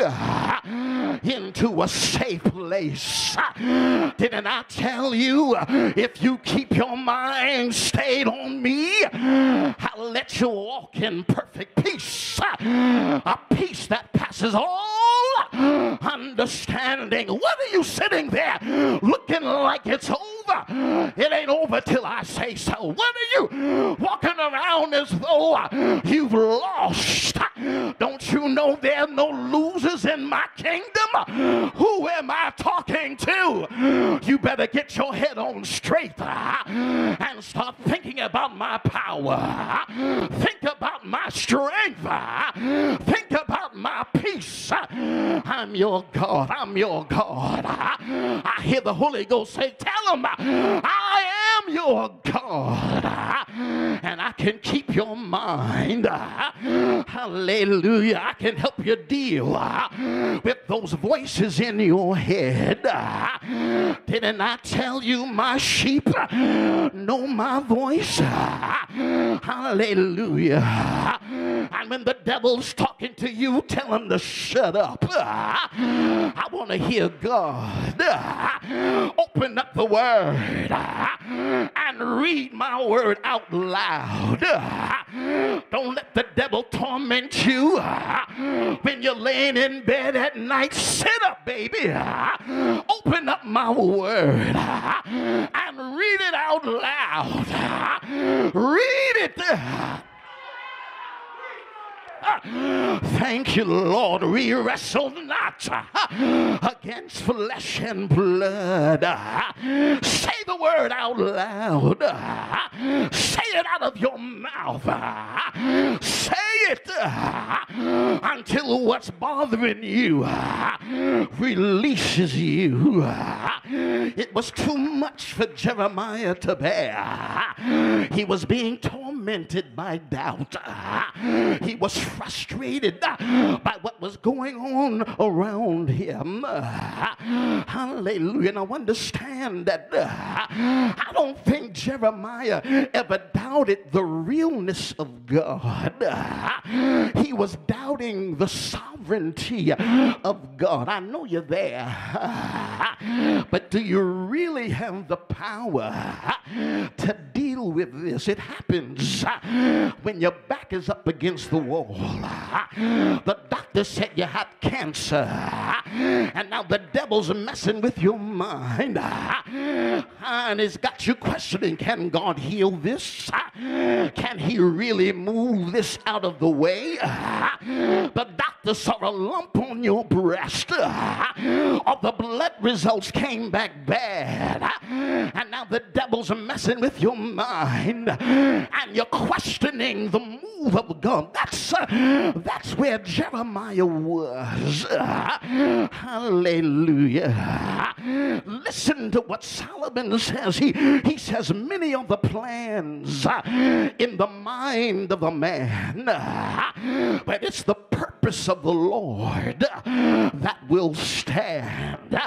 into a safe place. Didn't I tell you, if you keep your mind stayed on me, I'll let you walk in perfect peace, a peace that passes all understanding? What are you sitting there looking like it's over? It ain't over till I say so. What are you walking around as though you've lost? Don't you know there are no losers in my kingdom? Who am I talking to? You better get your head on straight and start thinking about my power. Think about my strength. Think about my peace. I'm your God. I'm your God. I hear the Holy Ghost say, tell him, I am your God. And I can keep your mind. Hallelujah. I can help you deal with those voices in your head. Didn't I tell you my sheep know my voice? Hallelujah. And when the devil's talking to you, tell him to shut up. I want to hear God. Open up the word and read my word out loud. Don't let the devil torment you when you're laying in bed at night. Sit up, baby. Open up my word and read it out loud. Read it. Thank you, Lord. We wrestle not against flesh and blood. Say the word out loud. Say it out of your mouth. Say it until what's bothering you releases you. It was too much for Jeremiah to bear. He was being tormented by doubt. He was frustrated by what was going on around him. Hallelujah. Now understand that I don't think Jeremiah ever doubted the realness of God. He was doubting the sovereignty of God. I know you're there, but do you really have the power to deal with this? It happens when your back is up against the wall. devil. The doctor said you have cancer, and now the devil's messing with your mind, and it's got you questioning, can God heal this? Can he really move this out of the way? The doctor saw a lump on your breast, all the blood results came back bad, and now the devil's messing with your mind, and you're questioning the move of God. That's where Jeremiah was. Hallelujah. Listen to what Solomon says. He says, many of the plans in the mind of a man, but it's the purpose of the Lord that will stand.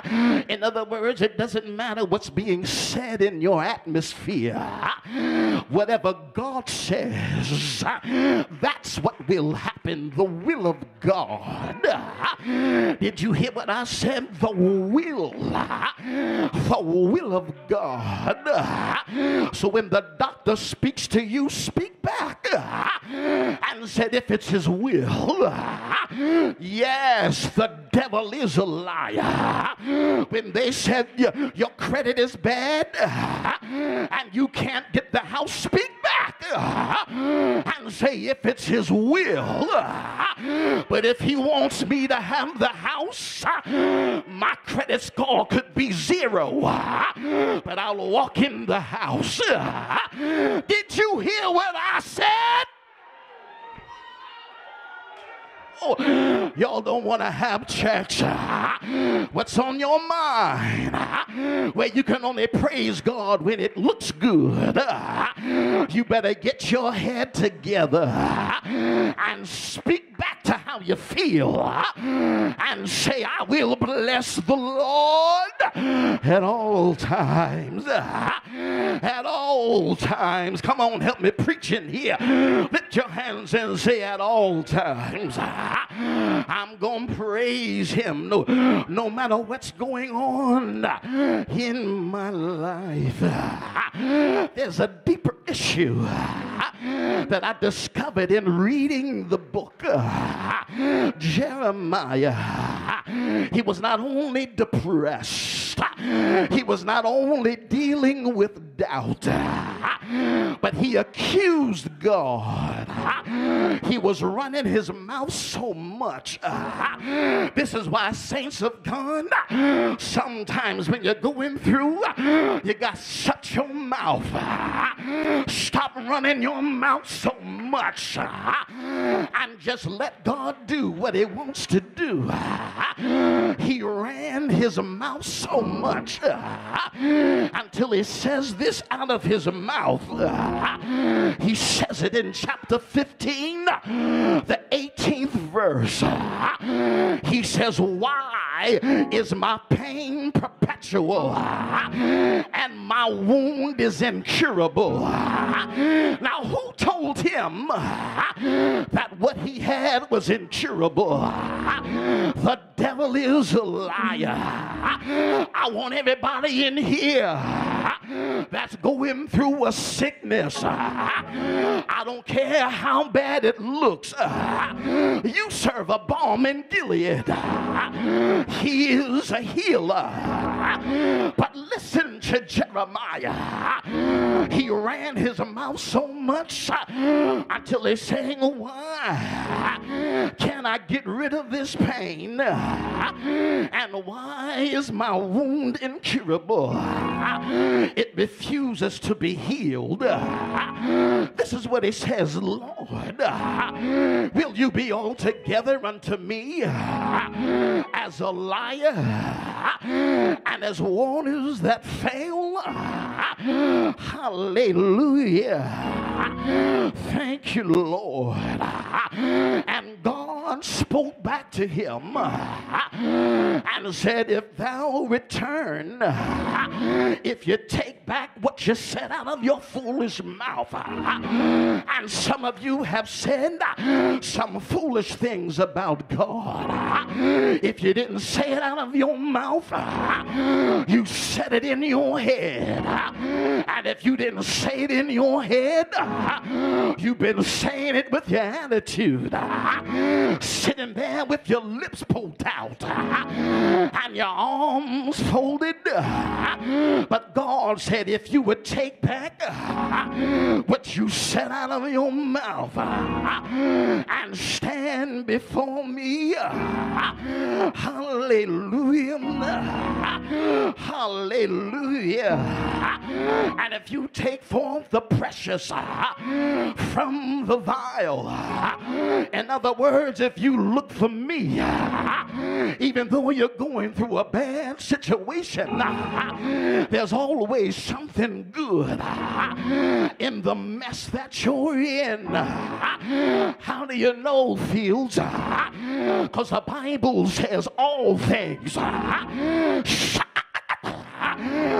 In other words, it doesn't matter what's being said in your atmosphere. Whatever God says, that's what will happen. The will of God. Did you hear what I said? The will of God. So when the doctor speaks to you, speak back and said, if it's his will, yes, the devil is a liar. When they said your credit is bad and you can't get the house, speak back and say, if it's his will, but if he wants me to have the house, my credit score could be 0, but I'll walk in the house. Did you hear what I said? Oh, y'all don't want to have church. What's on your mind? Where you can only praise God when it looks good. You better get your head together and speak back to how you feel and say, I will bless the Lord at all times. At all times. Come on, help me preach in here. Lift your hands and say, at all times. I'm going to praise him no matter what's going on in my life. There's a deeper issue that I discovered in reading the book Jeremiah. He was not only depressed, he was not only dealing with doubt, but he accused God. He was running his mouth so much. This is why, saints of God, sometimes when you're going through, you got to shut your mouth. Stop running your mouth so much and just let God do what he wants to do. He ran his mouth so much until he says this out of his mouth. He says it in chapter 15, the 18th verse. He says, why is my pain perpetual and my wound is incurable? Now, who told him that what he had was incurable? The devil is a liar. I want everybody in here that's going through a sickness. I don't care how bad it looks. You serve a balm in Gilead. He is a healer. But listen to Jeremiah. He ran his mouth so much until he's saying, why can I get rid of this pain? And why is my wound incurable? It refuses to be healed. This is what he says, Lord, will you be altogether unto me as a liar and as waters that fail? Hallelujah. Thank you, Lord. And God spoke back to him and said, if thou return, if you take back what you said out of your foolish mouth. And some of you have said some foolish things about God. If you didn't say it out of your mouth, you said it in your head. And if you didn't say it in your head, you've been saying it with your attitude, sitting there with your lips pulled out and your arms folded. But God said, if you would take back what you said out of your mouth and stand before me, hallelujah, hallelujah. And if you take forth the precious from the vile, in other words, if you look for me, even though you're going through a bad situation, there's always something good in the mess that you're in. How do you know, Fields? Because the Bible says all things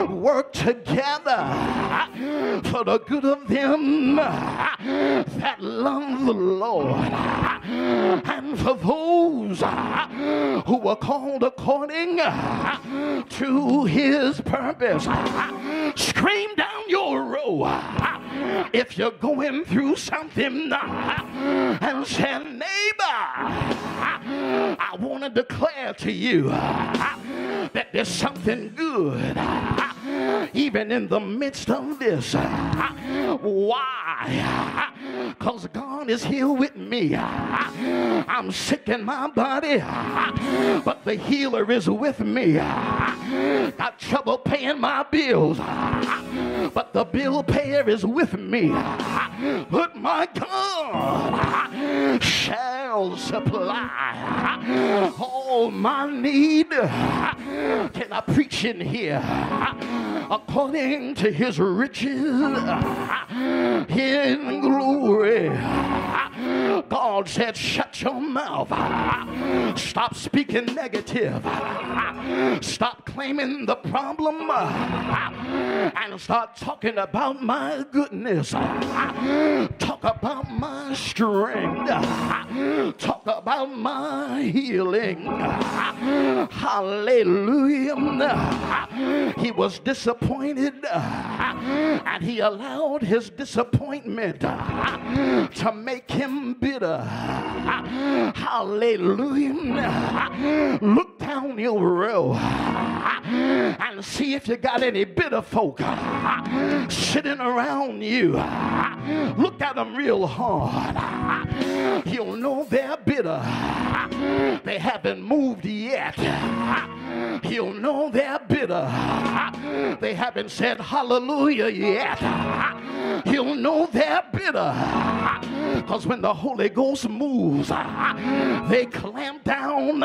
work together for the good of them that love the Lord and for those who are called according to his purpose. Scream down your row if you're going through something and say, neighbor, I want to declare to you that there's something good even in the midst of this. Why? Because God is here with me. I'm sick in my body, but the healer is with me. Got trouble paying my bills, but the bill payer is with me. But my God shall supply all my need. Can I preach in here? According to his riches in glory. God said, shut your mouth. Stop speaking negative. Stop claiming the problem. And start talking about my goodness. Talk about my strength. Talk about my healing. Hallelujah. He was disappointed, and he allowed his disappointment to make him bitter. Hallelujah. Look down your row and see if you got any bitter folk sitting around you. Look at them real hard. You'll know they're bitter. They haven't moved yet. You'll know they're bitter. They haven't said hallelujah yet. You'll know they're bitter. Because when the Holy Ghost moves, they clamp down,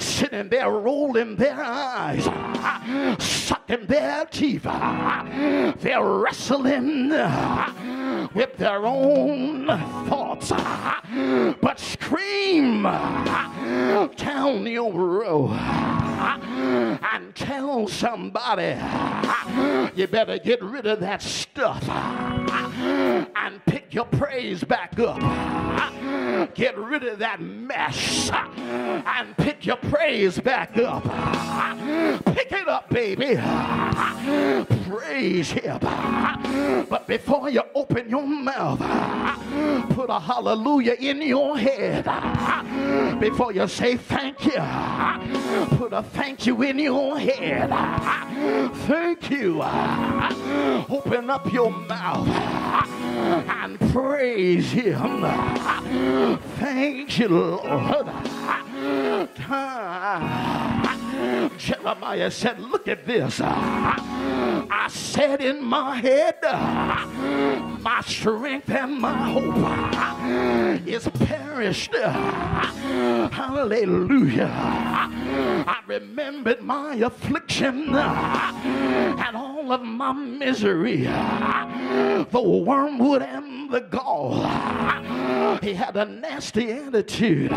sitting there rolling their eyes, sucking their teeth. They're wrestling with their own thoughts. But scream down your row and tell somebody, you better get rid of that stuff and pick your praise back up. Get rid of that mess and pick your praise back up. Pick it up, baby. Praise him. But before you open your mouth, put a hallelujah in your head. Before you say thank you, put a thank you in your head. Thank you. Open up your mouth and praise him. Thank you, Lord. Jeremiah said, look at this. I said in my head, my strength and my hope is perished. Hallelujah. I remembered my affliction and all of my misery, the wormwood and the gall. He had a nasty attitude.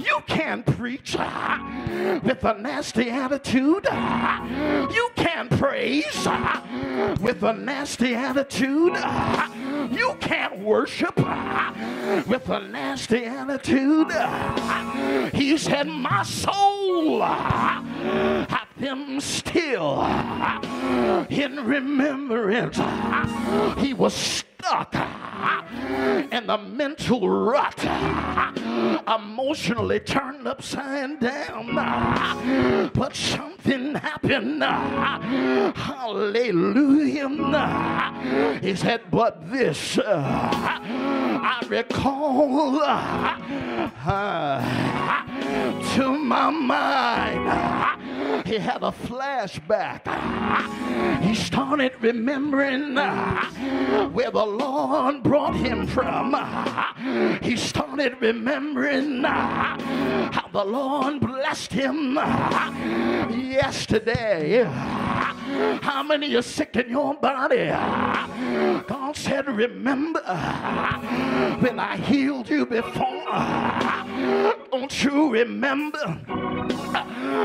You can't preach with a nasty attitude. You can't praise with a nasty attitude. You can't worship with a nasty attitude. He said, my soul hath him still in remembrance. He was stuck in the mental rut, emotionally turned upside down, but something happened. Hallelujah. He said, but this I recall to my mind. He had a flashback. He started remembering where the Lord brought him from. He started remembering how the Lord blessed him yesterday. How many are sick in your body? God said, remember when I healed you before. Don't you remember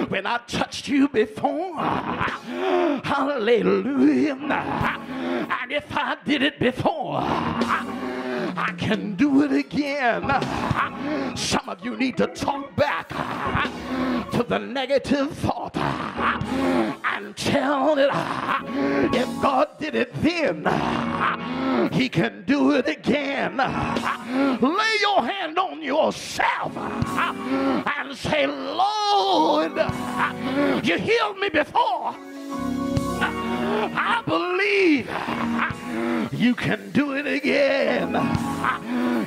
when I touched you before? Hallelujah. And if I did it before, I can do it again. Some of you need to talk back to the negative thought and tell it, if God did it then, he can do it again. Lay your hand on yourself and say, Lord, you healed me before. I believe you can do it again.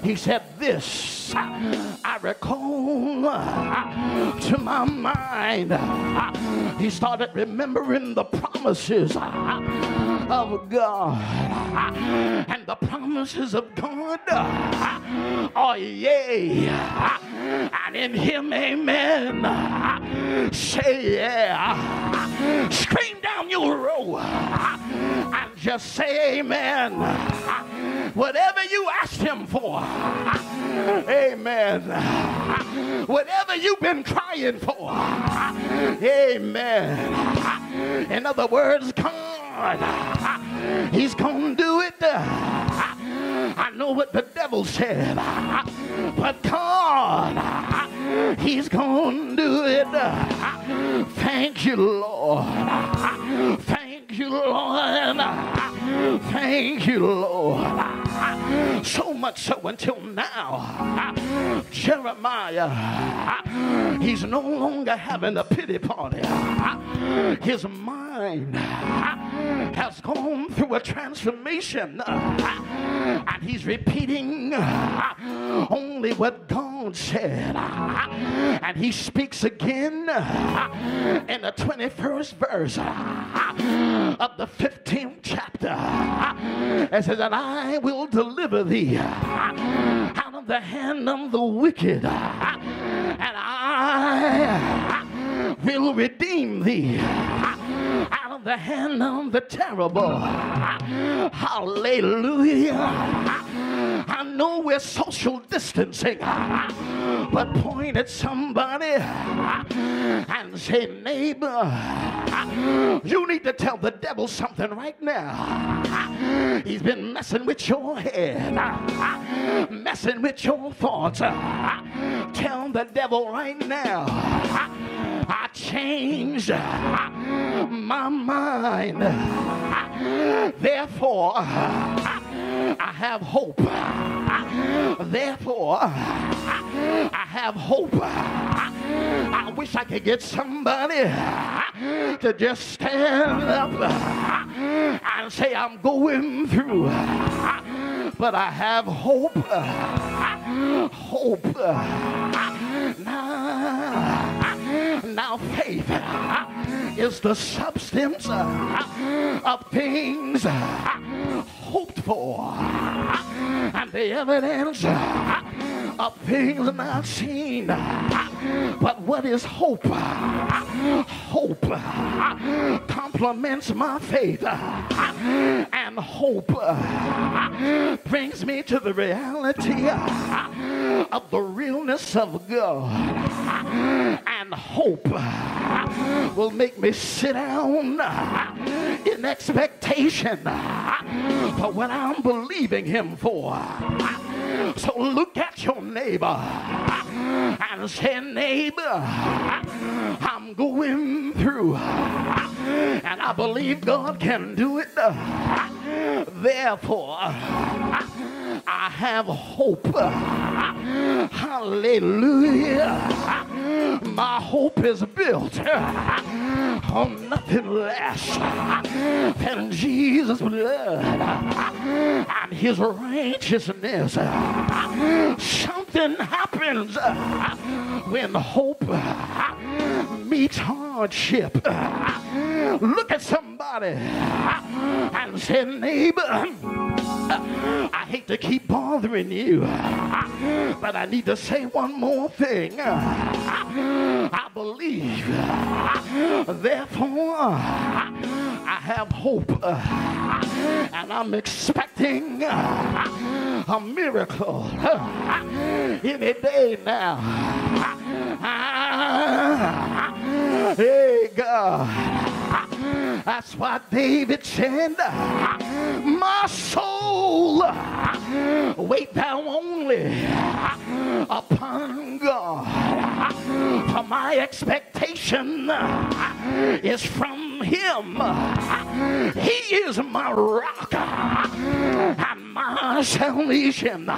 He said, this I recall to my mind. He started remembering the promises of God. And the promises of God are yea, and in him amen. Say yeah. Scream down your row and just say amen. Whatever you asked him for, amen. Whatever you've been crying for, amen. In other words, God, he's gonna do it. I know what the devil said, but God, he's gonna do it. Thank you, Lord. Thank you, Lord. Thank you, Lord. So much so until now, Jeremiah, he's no longer having a pity party. His mind has gone through a transformation, and he's repeating only what God said. And he speaks again in the 21st verse of the 15th chapter. It says, and I will deliver thee out of the hand of the wicked, and I will redeem thee out of the hand of the terrible. Hallelujah. I know we're social distancing, but point at somebody and say, neighbor, you need to tell the devil something right now. He's been messing with your head, messing with your thoughts. Tell the devil right now, I changed my mind, therefore I have hope. Therefore, I have hope. I wish I could get somebody to just stand up and say, I'm going through, but I have hope. Hope. Now faith is the substance of things hoped for, and the evidence of things not seen, but what is hope? Hope complements my faith, and hope brings me to the reality of the realness of God, and hope will make me sit down in expectation for what I'm believing Him for. So look at your neighbor and say, neighbor, I'm going through, and I believe God can do it. Therefore, I have hope. Hallelujah. My hope is built on nothing less than Jesus' blood and His righteousness. Something happens when hope meets hardship. Look at somebody and say, neighbor, I hate to keep bothering you, but I need to say one more thing. I believe, therefore I have hope, and I'm expecting a miracle any day now. Hey God, that's why David said, my soul, wait thou only upon God, for my expectation is from Him. He is my rock and my salvation.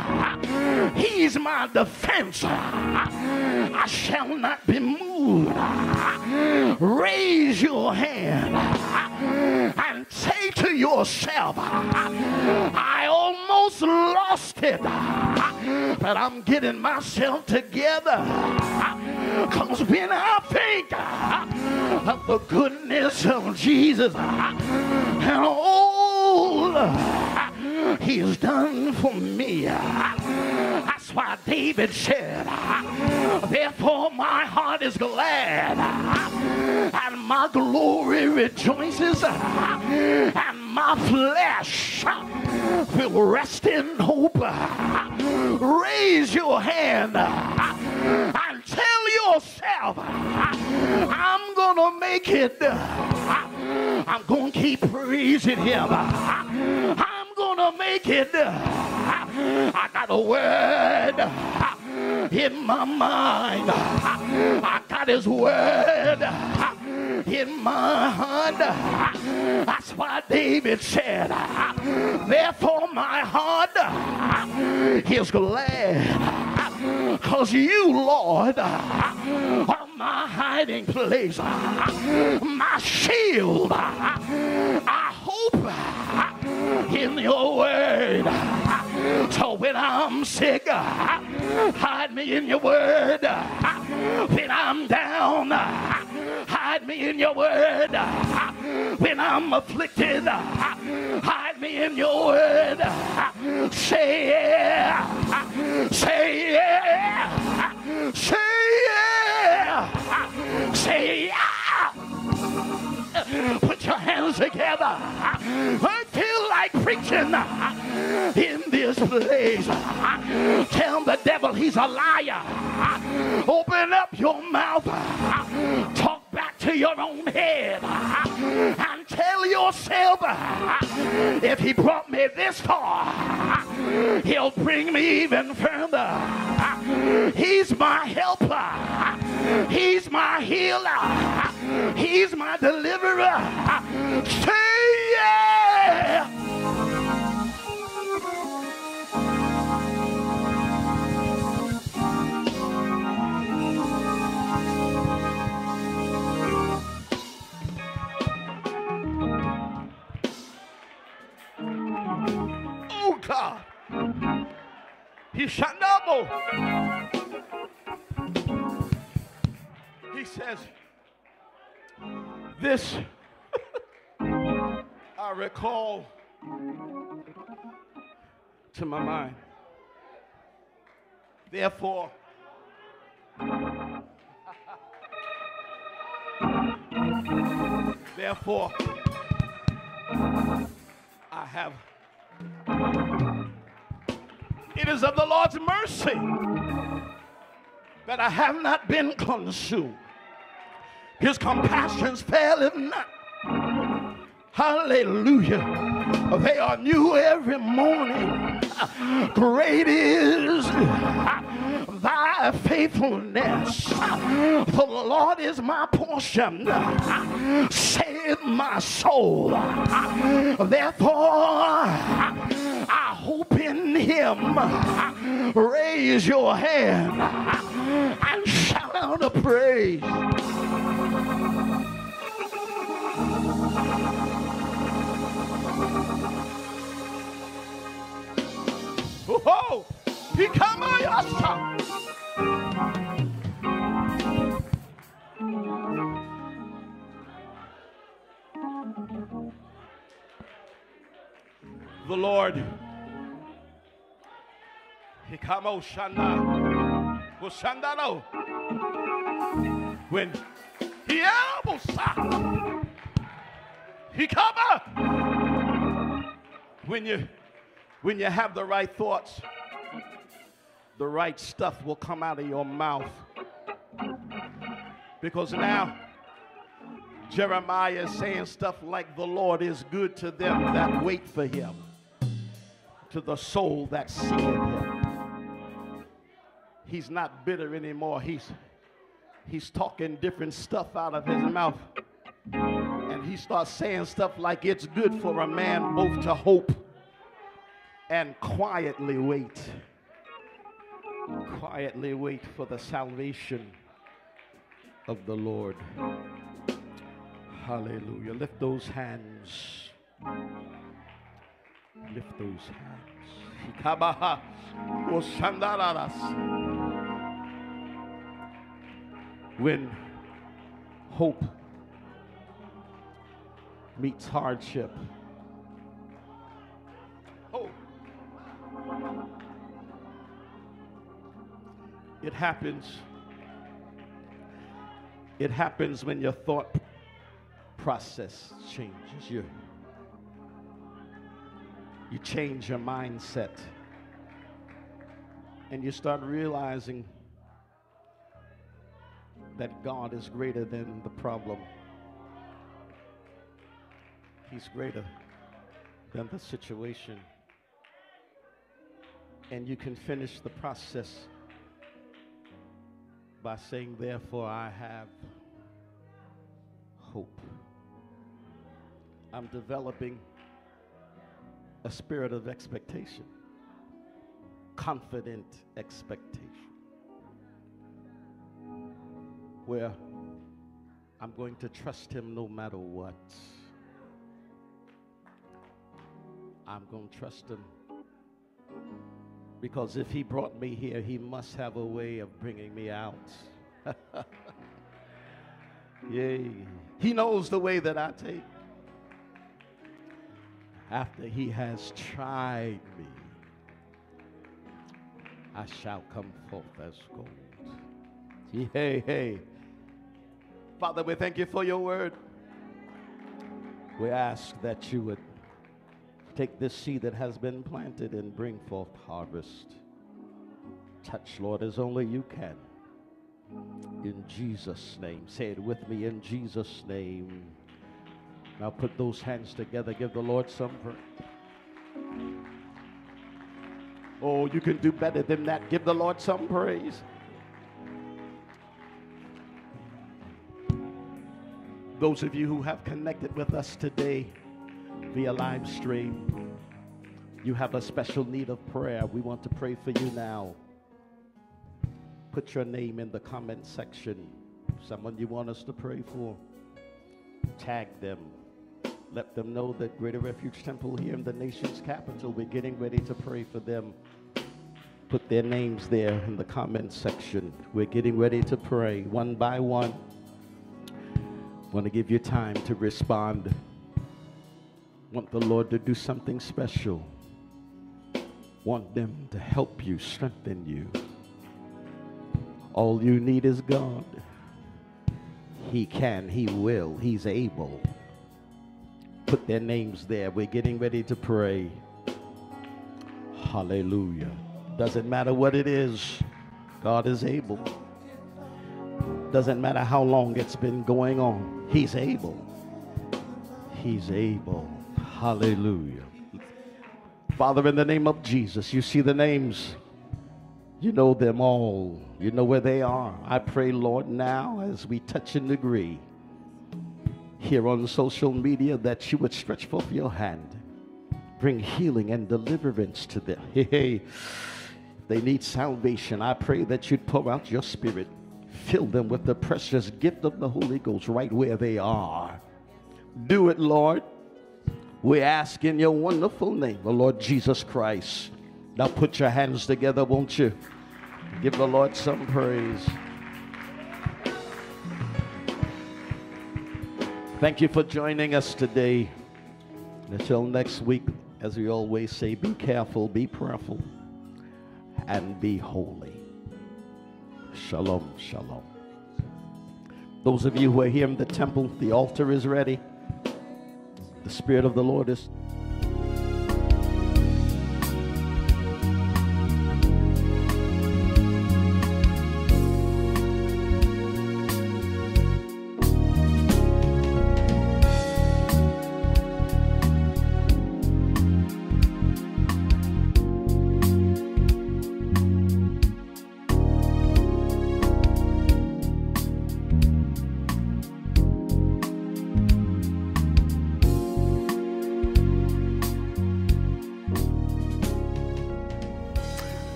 He's my defense. I shall not be moved. Raise your hand and say to yourself, I almost lost it, but I'm getting myself together, because when I think of the goodness of Jesus and all He's done for me, that's why David said, therefore my heart is glad, and my glory rejoices, and my flesh will rest in hope. Raise your hand and tell yourself, I'm gonna make it. I'm gonna keep praising Him. I'm gonna make it. I got a word in my mind. I got His word in my heart. That's why David said, therefore my heart is glad, because you, Lord, are my hiding place, my shield. I hope in your word. So when I'm sick, hide me in your word. When I'm down, hide me in your word. When I'm afflicted, hide me in your word. Say yeah, say yeah, say yeah, say yeah. Put your hands together. I feel like preaching in this place. Tell the devil he's a liar. Open up your mouth. Talk back to your own head and tell yourself, if He brought me this far, He'll bring me even further. He's my helper. He's my healer. He's my deliverer. Say yeah! God. He shall double. He says, this I recall to my mind. Therefore, I have. It is of the Lord's mercy that I have not been consumed. His compassions faileth not. Hallelujah. They are new every morning. Great is thy faithfulness. The Lord is my portion, saith my soul. Therefore, I hope in him. Raise your hand and shout out a praise. Oh, become a yasa. The Lord, Hikamo Shanda, Bushandano, when he elbows, Hikama, when you have the right thoughts, the right stuff will come out of your mouth. Because now, Jeremiah is saying stuff like, the Lord is good to them that wait for him, to the soul that seeketh him. He's not bitter anymore. He's talking different stuff out of his mouth. And he starts saying stuff like, it's good for a man both to hope and quietly wait. Quietly wait for the salvation of the Lord. Hallelujah. Lift those hands. Lift those hands. When hope meets hardship. It happens. It happens when your thought process changes. You change your mindset. And you start realizing that God is greater than the problem. He's greater than the situation. And you can finish the process by saying, therefore, I have hope. I'm developing a spirit of expectation, confident expectation, where I'm going to trust him no matter what. I'm going to trust him because if he brought me here, he must have a way of bringing me out. Yay. He knows the way that I take. After he has tried me, I shall come forth as gold. Hey, hey. Father, we thank you for your word. We ask that you would take this seed that has been planted and bring forth harvest. Touch, Lord, as only you can. In Jesus' name. Say it with me, in Jesus' name. Now put those hands together. Give the Lord some praise. Oh, you can do better than that. Give the Lord some praise. Those of you who have connected with us today via live stream, you have a special need of prayer. We want to pray for you now. Put your name in the comment section. Someone you want us to pray for. Tag them. Let them know that Greater Refuge Temple here in the nation's capital, we're getting ready to pray for them. Put their names there in the comment section. We're getting ready to pray one by one. I want to give you time to respond. Want the Lord to do something special. Want them to help you, strengthen you. All you need is God. He can, He will, He's able. Put their names there. We're getting ready to pray. Hallelujah. Doesn't matter what it is, God is able. Doesn't matter how long it's been going on, He's able. He's able. Hallelujah. Father, in the name of Jesus, you see the names. You know them all. You know where they are. I pray, Lord, now as we touch and agree here on social media, that you would stretch forth your hand. Bring healing and deliverance to them. Hey, they need salvation. I pray that you'd pour out your spirit. Fill them with the precious gift of the Holy Ghost right where they are. Do it, Lord. We ask in your wonderful name, the Lord Jesus Christ. Now put your hands together, won't you? Give the Lord some praise. Thank you for joining us today. Until next week, as we always say, be careful, be prayerful, and be holy. Shalom, shalom. Those of you who are here in the temple, the altar is ready. The Spirit of the Lord is...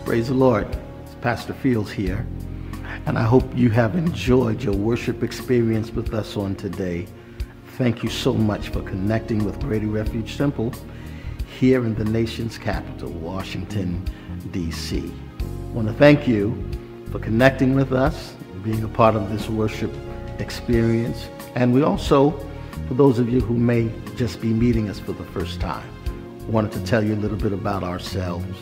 Praise the Lord. It's Pastor Fields here, and I hope you have enjoyed your worship experience with us on today. Thank you so much for connecting with Greater Refuge Temple here in the nation's capital, Washington, D.C. I want to thank you for connecting with us, being a part of this worship experience, and we also, for those of you who may just be meeting us for the first time, wanted to tell you a little bit about ourselves.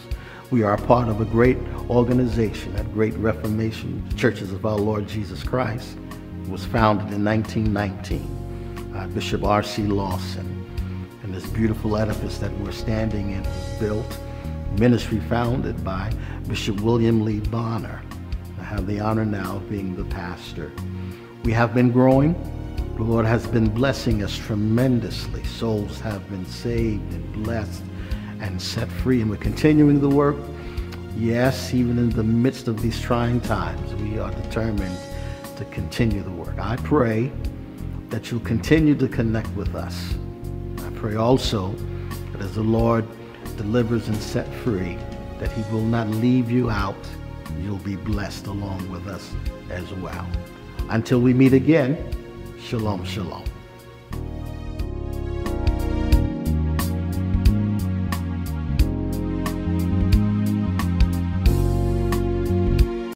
We are part of a great organization, a great Reformation, Churches of Our Lord Jesus Christ. It was founded in 1919 by Bishop R.C. Lawson. And this beautiful edifice that we're standing in was built, ministry founded by Bishop William Lee Bonner. I have the honor now of being the pastor. We have been growing. The Lord has been blessing us tremendously. Souls have been saved and blessed and set free, and we're continuing the work. Yes, even in the midst of these trying times, we are determined to continue the work. I pray that you'll continue to connect with us. I pray also that as the Lord delivers and set free, that He will not leave you out. You'll be blessed along with us as well. Until we meet again, shalom, shalom.